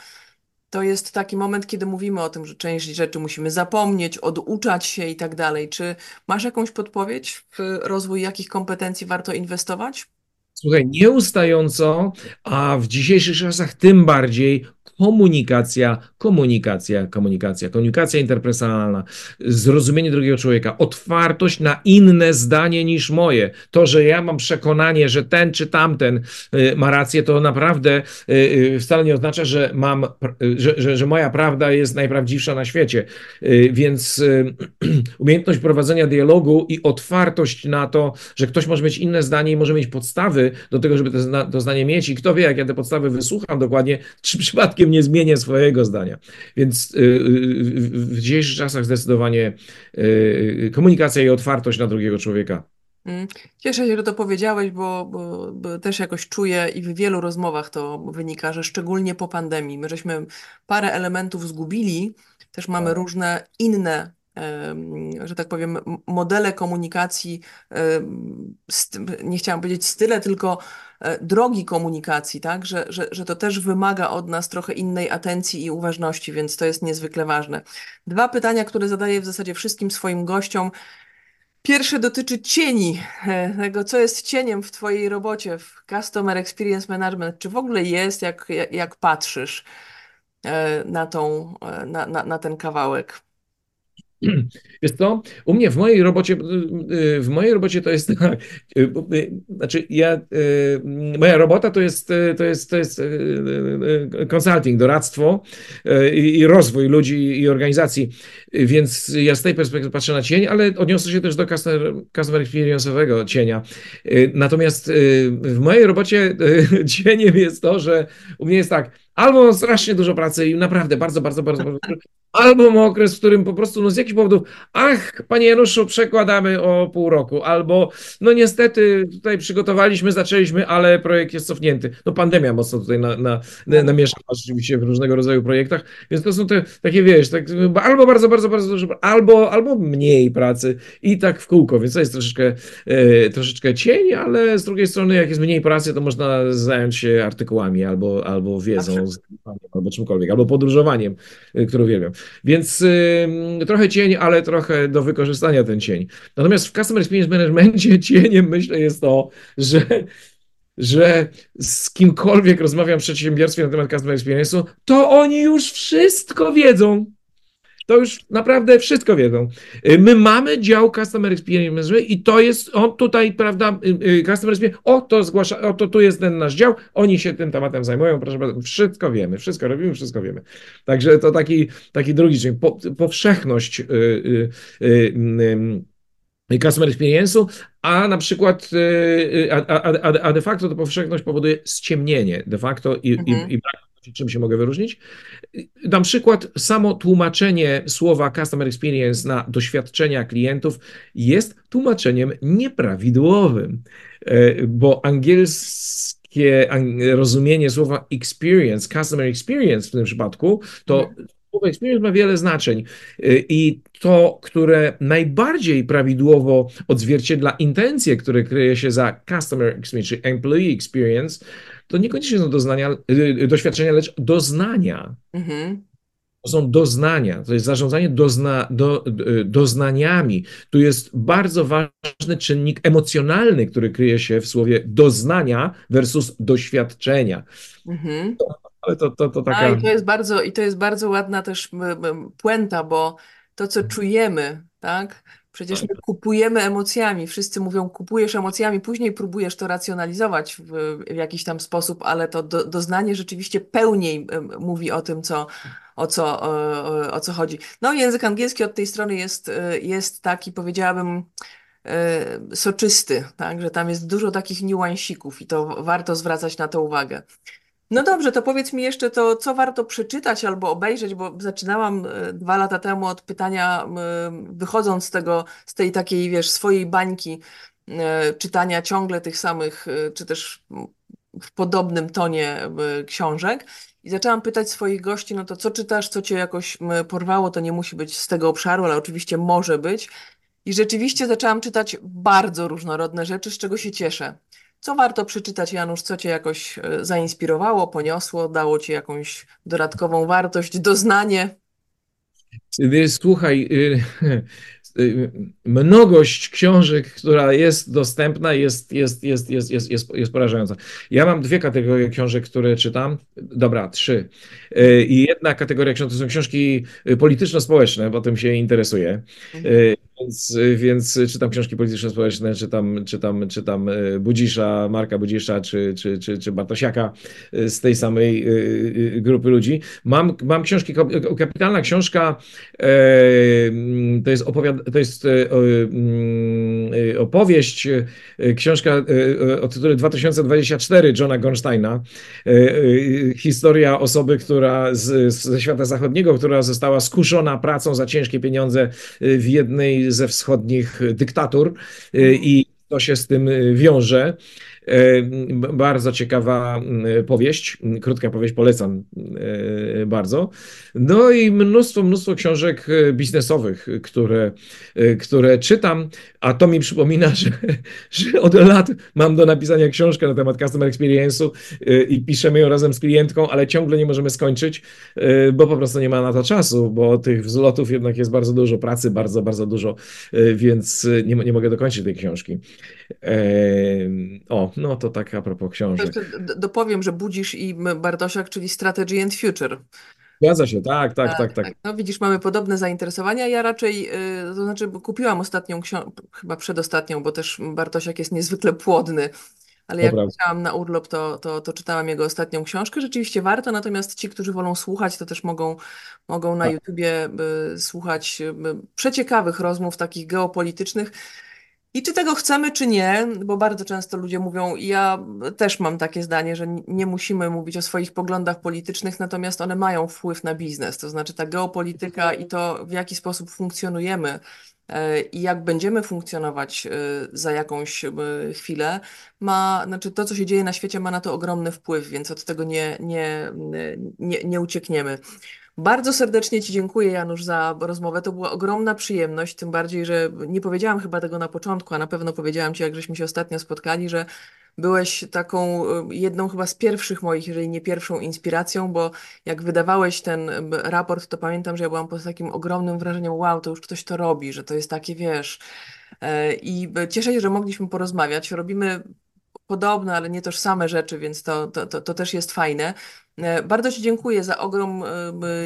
To jest taki moment, kiedy mówimy o tym, że część rzeczy musimy zapomnieć, oduczać się i tak dalej. Czy masz jakąś podpowiedź w rozwój jakich kompetencji warto inwestować? Słuchaj, nieustająco, a w dzisiejszych czasach tym bardziej komunikacja, komunikacja, komunikacja, komunikacja interpersonalna, zrozumienie drugiego człowieka, otwartość na inne zdanie niż moje. To, że ja mam przekonanie, że ten czy tamten y, ma rację, to naprawdę y, wcale nie oznacza, że mam, y, że, że, że moja prawda jest najprawdziwsza na świecie. Y, więc y, umiejętność prowadzenia dialogu i otwartość na to, że ktoś może mieć inne zdanie i może mieć podstawy do tego, żeby to, zna, to zdanie mieć i kto wie, jak ja te podstawy wysłucham dokładnie, czy przypadkiem nie zmienię swojego zdania. Więc w dzisiejszych czasach zdecydowanie komunikacja i otwartość na drugiego człowieka. Cieszę się, że to powiedziałeś, bo, bo, bo też jakoś czuję i w wielu rozmowach to wynika, że szczególnie po pandemii my żeśmy parę elementów zgubili, też mamy różne inne, że tak powiem, modele komunikacji, nie chciałam powiedzieć style, tylko drogi komunikacji, tak, że, że, że to też wymaga od nas trochę innej atencji i uważności, więc to jest niezwykle ważne. Dwa pytania, które zadaję w zasadzie wszystkim swoim gościom. Pierwsze dotyczy cieni, tego co jest cieniem w Twojej robocie, w Customer Experience Management, czy w ogóle jest, jak, jak, jak patrzysz na, tą, na, na, na ten kawałek? Wiesz co, u mnie w mojej robocie, w mojej robocie to jest tak, znaczy ja, moja robota to jest, to jest, to jest consulting, doradztwo i, i rozwój ludzi i organizacji, więc ja z tej perspektywy patrzę na cień, ale odniosę się też do customer, customer experience'owego cienia. Natomiast w mojej robocie cieniem jest to, że u mnie jest tak, albo strasznie dużo pracy i naprawdę bardzo, bardzo, bardzo, bardzo albo okres, w którym po prostu no z jakichś powodów, ach, panie Januszu, przekładamy o pół roku, albo no niestety tutaj przygotowaliśmy, zaczęliśmy, ale projekt jest cofnięty. No pandemia mocno tutaj na, na, na, namieszała rzeczywiście w różnego rodzaju projektach, więc to są te takie, wiesz, tak, albo bardzo, bardzo, bardzo dużo, albo, albo mniej pracy i tak w kółko, więc to jest troszeczkę, e, troszeczkę cień, ale z drugiej strony jak jest mniej pracy, to można zająć się artykułami albo, albo wiedzą, albo czymkolwiek, albo podróżowaniem, które uwielbiam. Więc y, trochę cień, ale trochę do wykorzystania ten cień. Natomiast w Customer Experience Managementie cieniem myślę jest to, że, że z kimkolwiek rozmawiam w przedsiębiorstwie na temat Customer Experience'u, to oni już wszystko wiedzą. To już naprawdę wszystko wiedzą. My mamy dział Customer Experience i to jest, on tutaj, prawda, Customer Experience, o to zgłasza, o to tu jest ten nasz dział, oni się tym tematem zajmują, proszę bardzo, wszystko wiemy, wszystko robimy, wszystko wiemy. Także to taki, taki drugi czyn, po, powszechność y, y, y, y, Customer Experience'u, a na przykład, y, a, a, a de facto to powszechność powoduje ściemnienie de facto i brak mhm. Czym się mogę wyróżnić? Na przykład samo tłumaczenie słowa Customer Experience na doświadczenia klientów jest tłumaczeniem nieprawidłowym, bo angielskie rozumienie słowa experience, Customer Experience w tym przypadku, to słowo experience ma wiele znaczeń i to, które najbardziej prawidłowo odzwierciedla intencje, które kryje się za Customer Experience, czy Employee Experience, to niekoniecznie są doznania, doświadczenia, lecz doznania. Mhm. To są doznania, to jest zarządzanie dozna, do, doznaniami. Tu jest bardzo ważny czynnik emocjonalny, który kryje się w słowie doznania versus doświadczenia. Mhm. To, ale to, to, to taka... A, i, to jest bardzo, I to jest bardzo ładna też puenta, bo to, co czujemy, tak? Przecież my kupujemy emocjami, wszyscy mówią kupujesz emocjami, później próbujesz to racjonalizować w, w jakiś tam sposób, ale to do, doznanie rzeczywiście pełniej mówi o tym, co, o, co, o, o co chodzi. No język angielski od tej strony jest, jest taki, powiedziałabym, soczysty, tak? Że tam jest dużo takich niuansików i to warto zwracać na to uwagę. No dobrze, to powiedz mi jeszcze to, co warto przeczytać albo obejrzeć, bo zaczynałam dwa lata temu od pytania, wychodząc z tego, z tej takiej, wiesz, swojej bańki czytania ciągle tych samych, czy też w podobnym tonie książek i zaczęłam pytać swoich gości, no to co czytasz, co cię jakoś porwało, to nie musi być z tego obszaru, ale oczywiście może być. I rzeczywiście zaczęłam czytać bardzo różnorodne rzeczy, z czego się cieszę. Co warto przeczytać, Janusz? Co Cię jakoś zainspirowało, poniosło, dało Ci jakąś dodatkową wartość, doznanie? Słuchaj, mnogość książek, która jest dostępna, jest, jest, jest, jest, jest, jest, jest porażająca. Ja mam dwie kategorie książek, które czytam. Dobra, trzy. I jedna kategoria książek to są książki polityczno-społeczne, bo tym się interesuję. Mhm. Więc, więc czytam książki polityczno-społeczne, czytam, czytam, czytam Budzisza, Marka Budzisza czy, czy, czy, czy Bartosiaka z tej samej grupy ludzi. Mam, mam książki, kapitalna książka, to jest, opowiad- to jest opowieść, książka o tytule dwa tysiące dwadzieścia cztery Johna Gonsteina. Historia osoby, która z, ze świata zachodniego, która została skuszona pracą za ciężkie pieniądze w jednej ze wschodnich dyktatur i to się z tym wiąże. Bardzo ciekawa powieść, krótka powieść, polecam bardzo. No i mnóstwo, mnóstwo książek biznesowych, które, które czytam, a to mi przypomina, że, że od lat mam do napisania książkę na temat customer experience'u i piszemy ją razem z klientką, ale ciągle nie możemy skończyć, bo po prostu nie ma na to czasu, bo tych wzlotów jednak jest bardzo dużo, pracy bardzo, bardzo dużo, więc nie, nie mogę dokończyć tej książki. O, no to tak a propos książek. Dopowiem, że Budzisz i Bartosiak, czyli Strategy and Future. Zgadza się, tak, tak, tak, tak. No widzisz, mamy podobne zainteresowania. Ja raczej, to znaczy kupiłam ostatnią książkę, chyba przedostatnią, bo też Bartosiak jest niezwykle płodny, ale jak jechałam na urlop, to, to, to czytałam jego ostatnią książkę. Rzeczywiście warto, natomiast ci, którzy wolą słuchać, to też mogą, mogą na tak. YouTubie y, słuchać y, przeciekawych rozmów takich geopolitycznych. I czy tego chcemy, czy nie, bo bardzo często ludzie mówią, i ja też mam takie zdanie, że nie musimy mówić o swoich poglądach politycznych, natomiast one mają wpływ na biznes, to znaczy ta geopolityka i to, w jaki sposób funkcjonujemy i jak będziemy funkcjonować za jakąś chwilę, ma, znaczy to, co się dzieje na świecie, ma na to ogromny wpływ, więc od tego nie, nie, nie, nie uciekniemy. Bardzo serdecznie Ci dziękuję, Janusz, za rozmowę. To była ogromna przyjemność, tym bardziej, że nie powiedziałam chyba tego na początku, a na pewno powiedziałam Ci, jak żeśmy się ostatnio spotkali, że byłeś taką jedną chyba z pierwszych moich, jeżeli nie pierwszą inspiracją, bo jak wydawałeś ten raport, to pamiętam, że ja byłam pod takim ogromnym wrażeniem, wow, to już ktoś to robi, że to jest takie, wiesz. I cieszę się, że mogliśmy porozmawiać. Robimy podobne, ale nie tożsame rzeczy, więc to, to, to, to też jest fajne. Bardzo Ci dziękuję za ogrom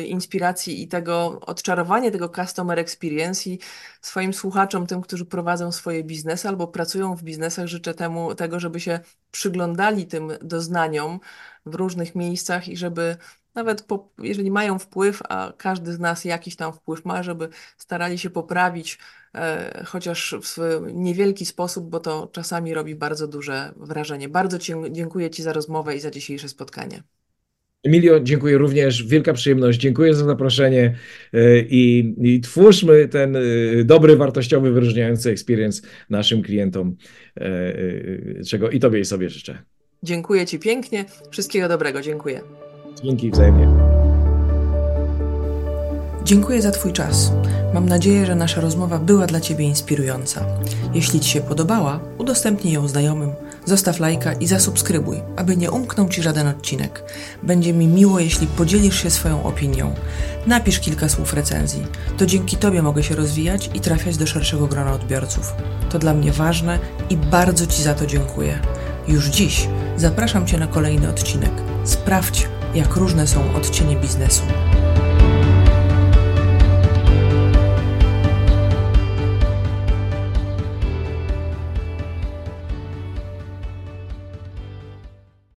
inspiracji i tego odczarowanie tego customer experience i swoim słuchaczom, tym, którzy prowadzą swoje biznesy albo pracują w biznesach, życzę temu tego, żeby się przyglądali tym doznaniom w różnych miejscach i żeby nawet po, jeżeli mają wpływ, a każdy z nas jakiś tam wpływ ma, żeby starali się poprawić e, chociaż w niewielki sposób, bo to czasami robi bardzo duże wrażenie. Bardzo ci, dziękuję Ci za rozmowę i za dzisiejsze spotkanie. Emilio, dziękuję również, wielka przyjemność, dziękuję za zaproszenie i, i twórzmy ten dobry, wartościowy, wyróżniający experience naszym klientom, czego i Tobie i sobie życzę. Dziękuję Ci pięknie, wszystkiego dobrego, dziękuję. Dzięki wzajemnie. Dziękuję za Twój czas. Mam nadzieję, że nasza rozmowa była dla Ciebie inspirująca. Jeśli Ci się podobała, udostępnij ją znajomym, zostaw lajka i zasubskrybuj, aby nie umknął Ci żaden odcinek. Będzie mi miło, jeśli podzielisz się swoją opinią. Napisz kilka słów recenzji. To dzięki Tobie mogę się rozwijać i trafiać do szerszego grona odbiorców. To dla mnie ważne i bardzo Ci za to dziękuję. Już dziś zapraszam Cię na kolejny odcinek. Sprawdź, jak różne są odcienie biznesu.